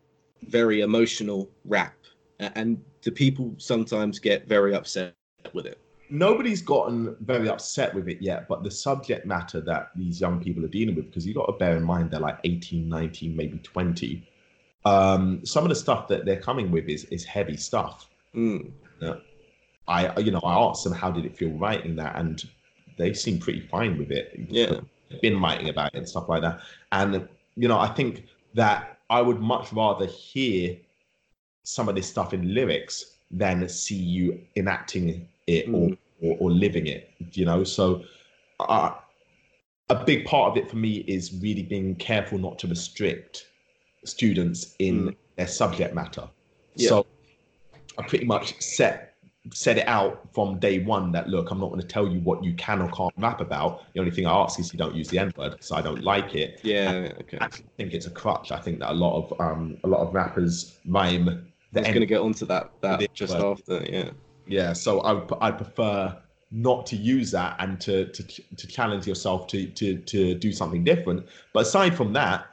very emotional rap, and do people sometimes get very upset with it? Nobody's gotten very upset with it yet, but the subject matter that these young people are dealing with, because you've got to bear in mind they're like eighteen, nineteen, maybe twenty. Um, some of the stuff that they're coming with is is heavy stuff. Mm. Uh, I you know I asked them how did it feel writing that, and they seem pretty fine with it. Yeah, they've been writing about it and stuff like that, and you know I think that I would much rather hear some of this stuff in lyrics than see you enacting it mm. or, or, or living it, you know? So uh, a big part of it for me is really being careful not to restrict students in mm. their subject matter. Yeah. So I pretty much set set it out from day one that, look, I'm not going to tell you what you can or can't rap about. The only thing I ask is you don't use the N-word, because I don't like it. Yeah, and okay. I actually think it's a crutch. I think that a lot of um, a lot of rappers rhyme. The I was going to get onto that that just after, yeah. Yeah, so I would, I'd prefer not to use that, and to to to challenge yourself to to to do something different. But aside from that,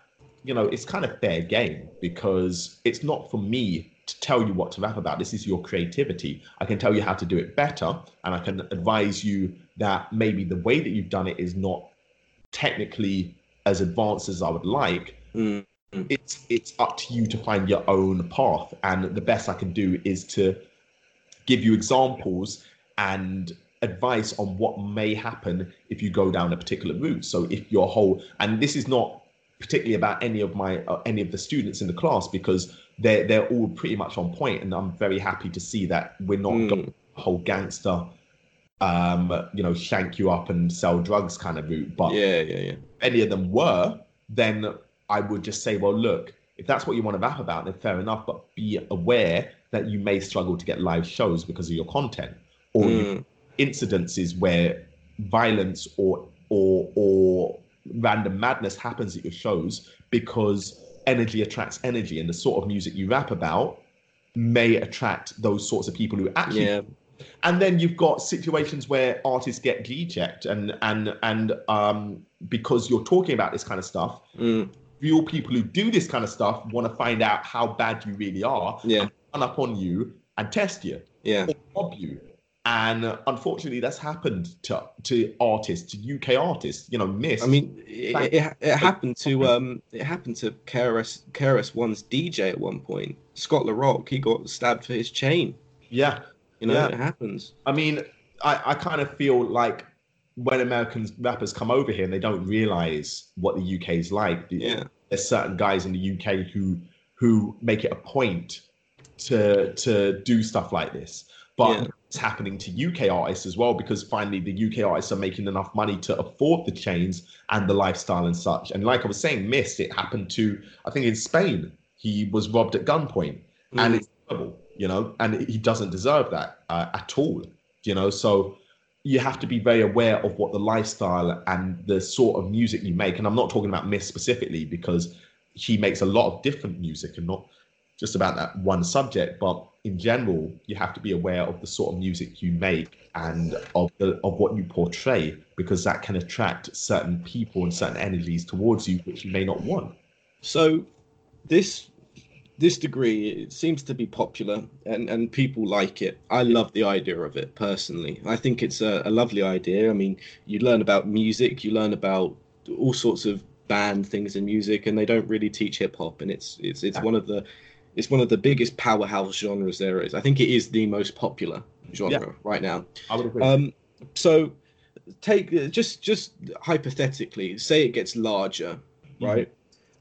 you know, it's kind of fair game, because it's not for me to tell you what to rap about. This is your creativity. I can tell you how to do it better, and I can advise you that maybe the way that you've done it is not technically as advanced as I would like. Mm. It's it's up to you to find your own path, and the best I can do is to give you examples and advice on what may happen if you go down a particular route. So if your whole, and this is not particularly about any of my uh, any of the students in the class, because they're they're all pretty much on point, and I'm very happy to see that we're not mm. going the whole gangster, um, you know, shank you up and sell drugs kind of route. But yeah, yeah, yeah. If any of them were, then I would just say, well, look, if that's what you want to rap about, then fair enough, but be aware that you may struggle to get live shows because of your content, or mm. incidences where violence or or or random madness happens at your shows, because energy attracts energy, and the sort of music you rap about may attract those sorts of people who actually. Yeah. And then you've got situations where artists get G-checked, and and and um, because you're talking about this kind of stuff. Mm. Real people who do this kind of stuff want to find out how bad you really are, yeah, and run up on you and test you, yeah, or rob you. And uh, unfortunately, that's happened to to artists, to U K artists. You know, Miss. I mean, it, it, it happened to um, it happened to K R S One's D J at one point, Scott LaRock. He got stabbed for his chain. Yeah, you know, yeah. It happens. I mean, I, I kind of feel like when American rappers come over here and they don't realize what the U K is like, yeah, there's certain guys in the U K who who make it a point to to do stuff like this. But yeah, it's happening to U K artists as well, because finally the U K artists are making enough money to afford the chains and the lifestyle and such. And like I was saying, Miss, it happened to, I think in Spain, he was robbed at gunpoint, mm. and it's terrible, you know, and he doesn't deserve that uh, at all, you know, so you have to be very aware of what the lifestyle and the sort of music you make. And I'm not talking about Miss specifically, because he makes a lot of different music and not just about that one subject. But in general, you have to be aware of the sort of music you make and of the, of what you portray, because that can attract certain people and certain energies towards you, which you may not want. So this this degree, it seems to be popular, and, and people like it. I love the idea of it personally. I think it's a, a lovely idea. I mean, you learn about music, you learn about all sorts of band things in music, and they don't really teach hip hop. And it's it's it's one of the it's one of the biggest powerhouse genres there is. I think it is the most popular genre yeah. right now. I would agree. Um, so take just just hypothetically, say it gets larger, mm-hmm. right?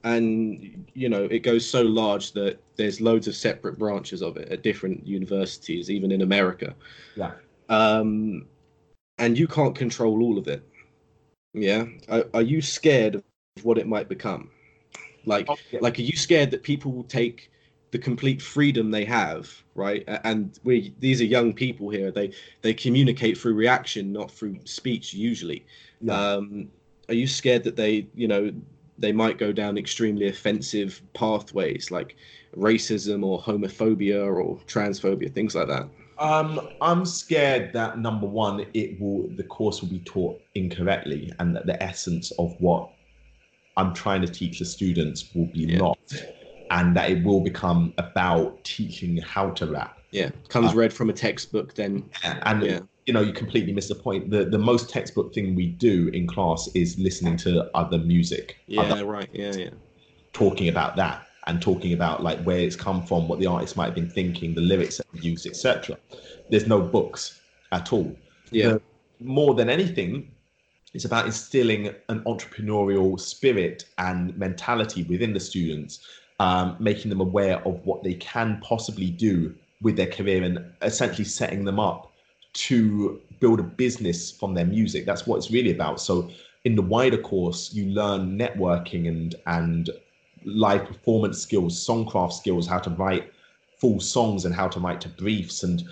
And, you know, it goes so large that there's loads of separate branches of it at different universities, even in America. Yeah. Um, and you can't control all of it. Yeah. Are, are you scared of what it might become? Like, oh, yeah. like, are you scared that people will take the complete freedom they have, right? And we, these are young people here. They, they communicate through reaction, not through speech usually. Yeah. Um, are you scared that they, you know, they might go down extremely offensive pathways like racism or homophobia or transphobia, things like that? Um, I'm scared that, number one, it will the course will be taught incorrectly, and that the essence of what I'm trying to teach the students will be yeah. lost, and that it will become about teaching how to rap. Yeah, comes uh, read from a textbook then. And yeah. you know, you completely miss the point. The the most textbook thing we do in class is listening to other music. Yeah, other, right. Yeah, yeah. Talking about that and talking about like where it's come from, what the artist might have been thinking, the lyrics that they use, et cetera. There's no books at all. Yeah. The, more than anything, it's about instilling an entrepreneurial spirit and mentality within the students, um, making them aware of what they can possibly do with their career, and essentially setting them up to build a business from their music. That's what it's really about. So in the wider course, you learn networking and and live performance skills, songcraft skills, how to write full songs and how to write to briefs, and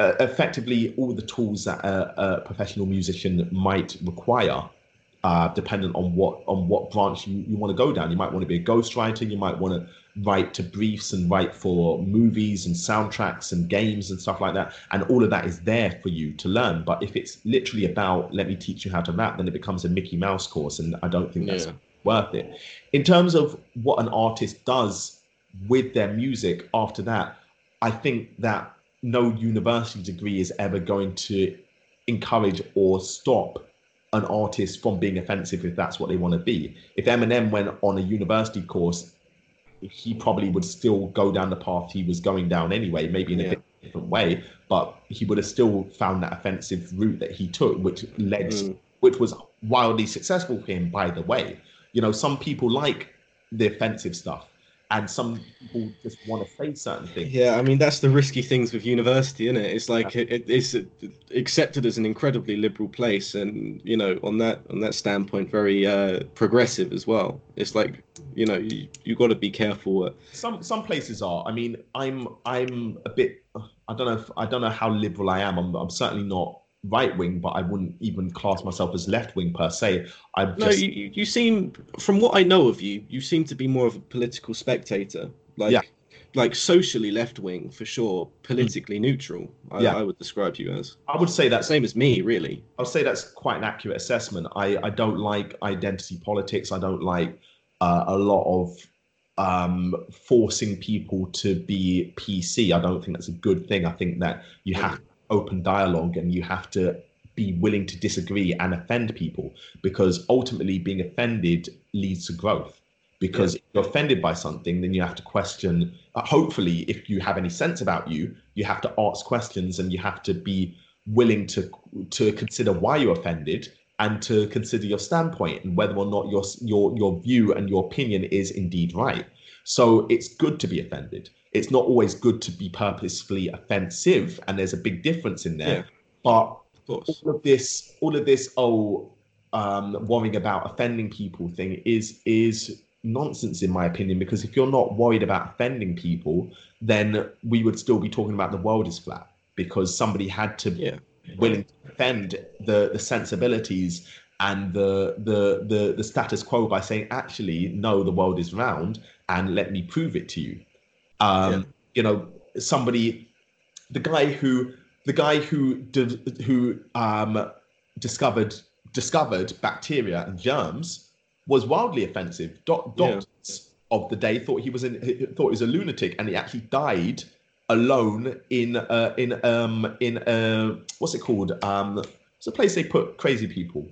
uh, effectively all the tools that a, a professional musician might require, uh, dependent on what on what branch you, you want to go down. You might want to be a ghostwriter, you might want to write to briefs and write for movies and soundtracks and games and stuff like that, and all of that is there for you to learn. But if it's literally about let me teach you how to rap, then it becomes a Mickey Mouse course, and I don't think that's yeah. worth it. In terms of what an artist does with their music after that, I think that no university degree is ever going to encourage or stop an artist from being offensive if that's what they want to be. If Eminem went on a university course, he probably would still go down the path he was going down anyway, maybe in a yeah. different way, but he would have still found that offensive route that he took, which led, mm. which was wildly successful for him, by the way. You know, some people like the offensive stuff, and some people just want to say certain things. Yeah, I mean, that's the risky things with university, isn't it? It's like yeah. it, it's accepted as an incredibly liberal place, and you know, on that on that standpoint, very uh, progressive as well. It's like, you know, you you got to be careful. Some some places are. I mean, I'm I'm a bit. I don't know. If, I don't know how liberal I am. I'm I'm certainly not right wing, but I wouldn't even class myself as left wing per se. I just... No, you, you seem, from what I know of you, you seem to be more of a political spectator. Like, yeah. like socially left wing for sure, politically mm. neutral. I, yeah. I would describe you as. I would say that's same as me, really. I would say that's quite an accurate assessment. I, I don't like identity politics. I don't like uh, a lot of um, forcing people to be P C. I don't think that's a good thing. I think that you yeah. have open dialogue, and you have to be willing to disagree and offend people, because ultimately being offended leads to growth. Because yeah. if you're offended by something, then you have to question, uh, hopefully if you have any sense about you, you have to ask questions, and you have to be willing to to consider why you're offended, and to consider your standpoint and whether or not your your your view and your opinion is indeed right. So it's good to be offended. It's not always good to be purposefully offensive, and there's a big difference in there. Yeah, but of all of this, all of this, oh, um, worrying about offending people thing is is nonsense, in my opinion. Because if you're not worried about offending people, then we would still be talking about the world is flat, because somebody had to yeah. be willing to defend the the sensibilities and the, the the the status quo by saying, actually, no, the world is round, and let me prove it to you. Um, yeah. You know, somebody, the guy who, the guy who, did, who um, discovered discovered bacteria and germs was wildly offensive. Do- doctors yeah. of the day thought he was in, thought he was a lunatic, and he actually died alone in uh, in um in uh what's it called um it's a place they put crazy people,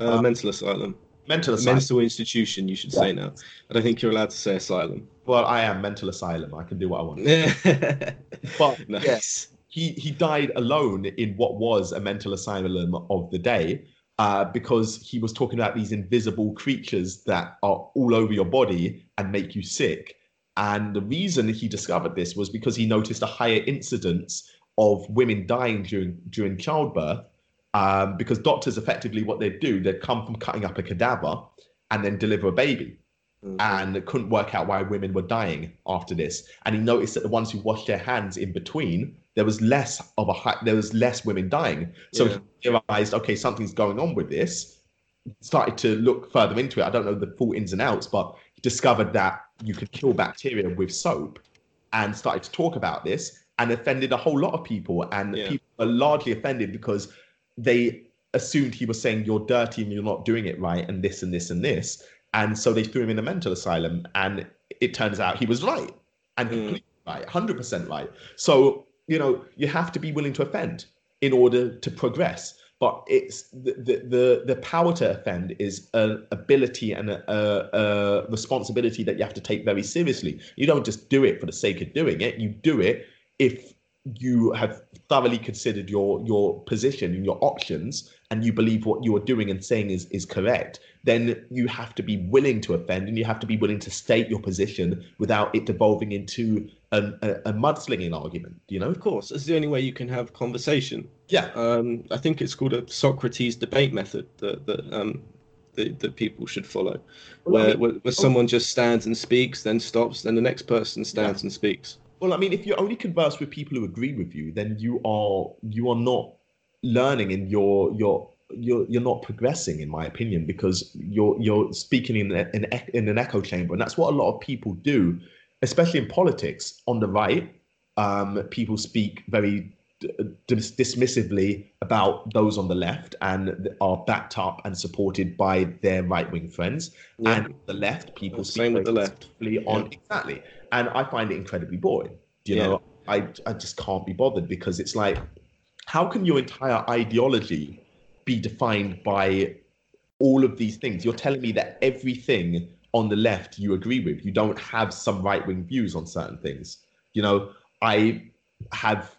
uh, um, mental asylum. Mental asylum. Mental institution, you should yeah. say now. I don't think you're allowed to say asylum. Well, I am mental asylum. I can do what I want. But nice. yes, he, he died alone in what was a mental asylum of the day, uh, because he was talking about these invisible creatures that are all over your body and make you sick. And the reason he discovered this was because he noticed a higher incidence of women dying during during childbirth. Um, because doctors, effectively what they'd do, they'd come from cutting up a cadaver and then deliver a baby. Mm-hmm. And couldn't work out why women were dying after this. And he noticed that the ones who washed their hands in between, there was less of a high, there was less women dying. So yeah. he realized, okay, something's going on with this. Started to look further into it. I don't know the full ins and outs, but he discovered that you could kill bacteria with soap, and started to talk about this, and offended a whole lot of people. And yeah. people are largely offended because they assumed he was saying you're dirty and you're not doing it right, and this and this and this. And so they threw him in a mental asylum, and it turns out he was right, and mm. completely right, one hundred percent right. So, you know, you have to be willing to offend in order to progress. But it's the the the, the power to offend is an ability and a, a, a responsibility that you have to take very seriously. You don't just do it for the sake of doing it. You do it if you have thoroughly considered your your position and your options, and you believe what you are doing and saying is is correct. Then you have to be willing to offend, and you have to be willing to state your position without it devolving into an, a, a mudslinging argument. You know, of course, it's the only way you can have conversation. Yeah, um, I think it's called a Socrates debate method that that um, that, that people should follow, well, where I mean, where, where oh. someone just stands and speaks, then stops, then the next person stands yeah. and speaks. Well, I mean, if you only converse with people who agree with you, then you are you are not learning, and you're you're you're you're not progressing, in my opinion, because you're you're speaking in an in an echo chamber, and that's what a lot of people do, especially in politics. On the right, um, people speak very d- dis- dismissively about those on the left, and are backed up and supported by their right wing friends. Yeah. And the left, people well, speak very dismissively on yeah. exactly. And I find it incredibly boring. Do you yeah. know? I, I just can't be bothered, because it's like, how can your entire ideology be defined by all of these things? You're telling me that everything on the left you agree with. You don't have some right-wing views on certain things. You know, I have...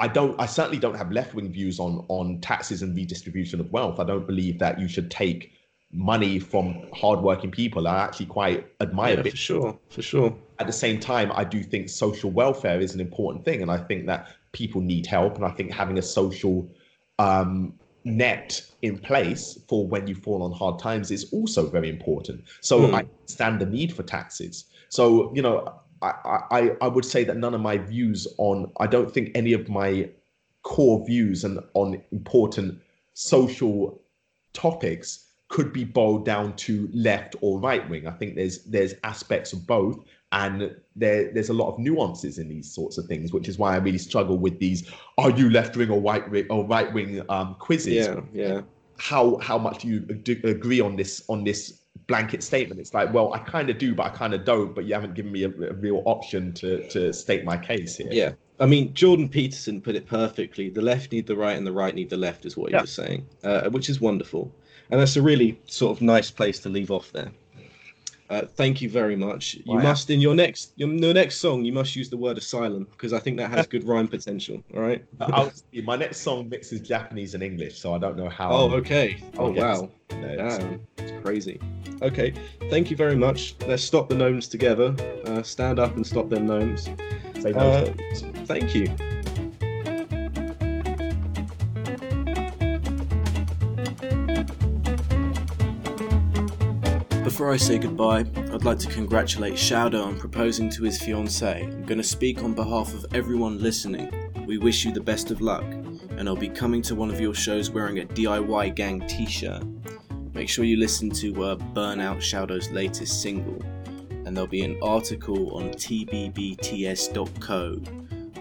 I don't. I certainly don't have left-wing views on, on taxes and redistribution of wealth. I don't believe that you should take money from hardworking people. I actually quite admire yeah, it. For sure, for sure. At the same time, I do think social welfare is an important thing, and I think that people need help, and I think having a social um, net in place for when you fall on hard times is also very important. So mm. I understand the need for taxes. So, you know, I, I, I would say that none of my views on, I don't think any of my core views and on important social topics could be boiled down to left or right wing. I think there's there's aspects of both, and there there's a lot of nuances in these sorts of things, which is why I really struggle with these "Are you left wing or right wing or right wing?" um, quizzes. Yeah, yeah. How how much do you do agree on this on this? blanket statement? It's like, well, I kind of do, but I kind of don't, but you haven't given me a, a real option to to state my case here. Yeah, I mean, Jordan Peterson put it perfectly. The left need the right and the right need the left is what he yeah. was saying, uh, which is wonderful. And that's a really sort of nice place to leave off there. Uh, thank you very much. You wow. must, in your next your, your next song, you must use the word asylum, because I think that has good rhyme potential, all right? I'll, my next song mixes Japanese and English, so I don't know how... Oh, okay. I'll oh, wow. It's, Damn, it's crazy. Okay, thank you very much. Let's stop the gnomes together. Uh, stand up and stop them gnomes. Say no uh, thank you. Before I say goodbye, I'd like to congratulate Shaodow on proposing to his fiancée. I'm going to speak on behalf of everyone listening. We wish you the best of luck, and I'll be coming to one of your shows wearing a D I Y Gang t-shirt. Make sure you listen to uh, Burnout, Shaodow's latest single, and there'll be an article on t b b t s dot co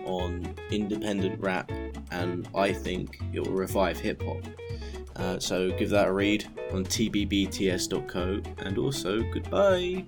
on independent rap, and I think it will revive hip-hop. Uh, so give that a read on t b b t s dot co, and also goodbye.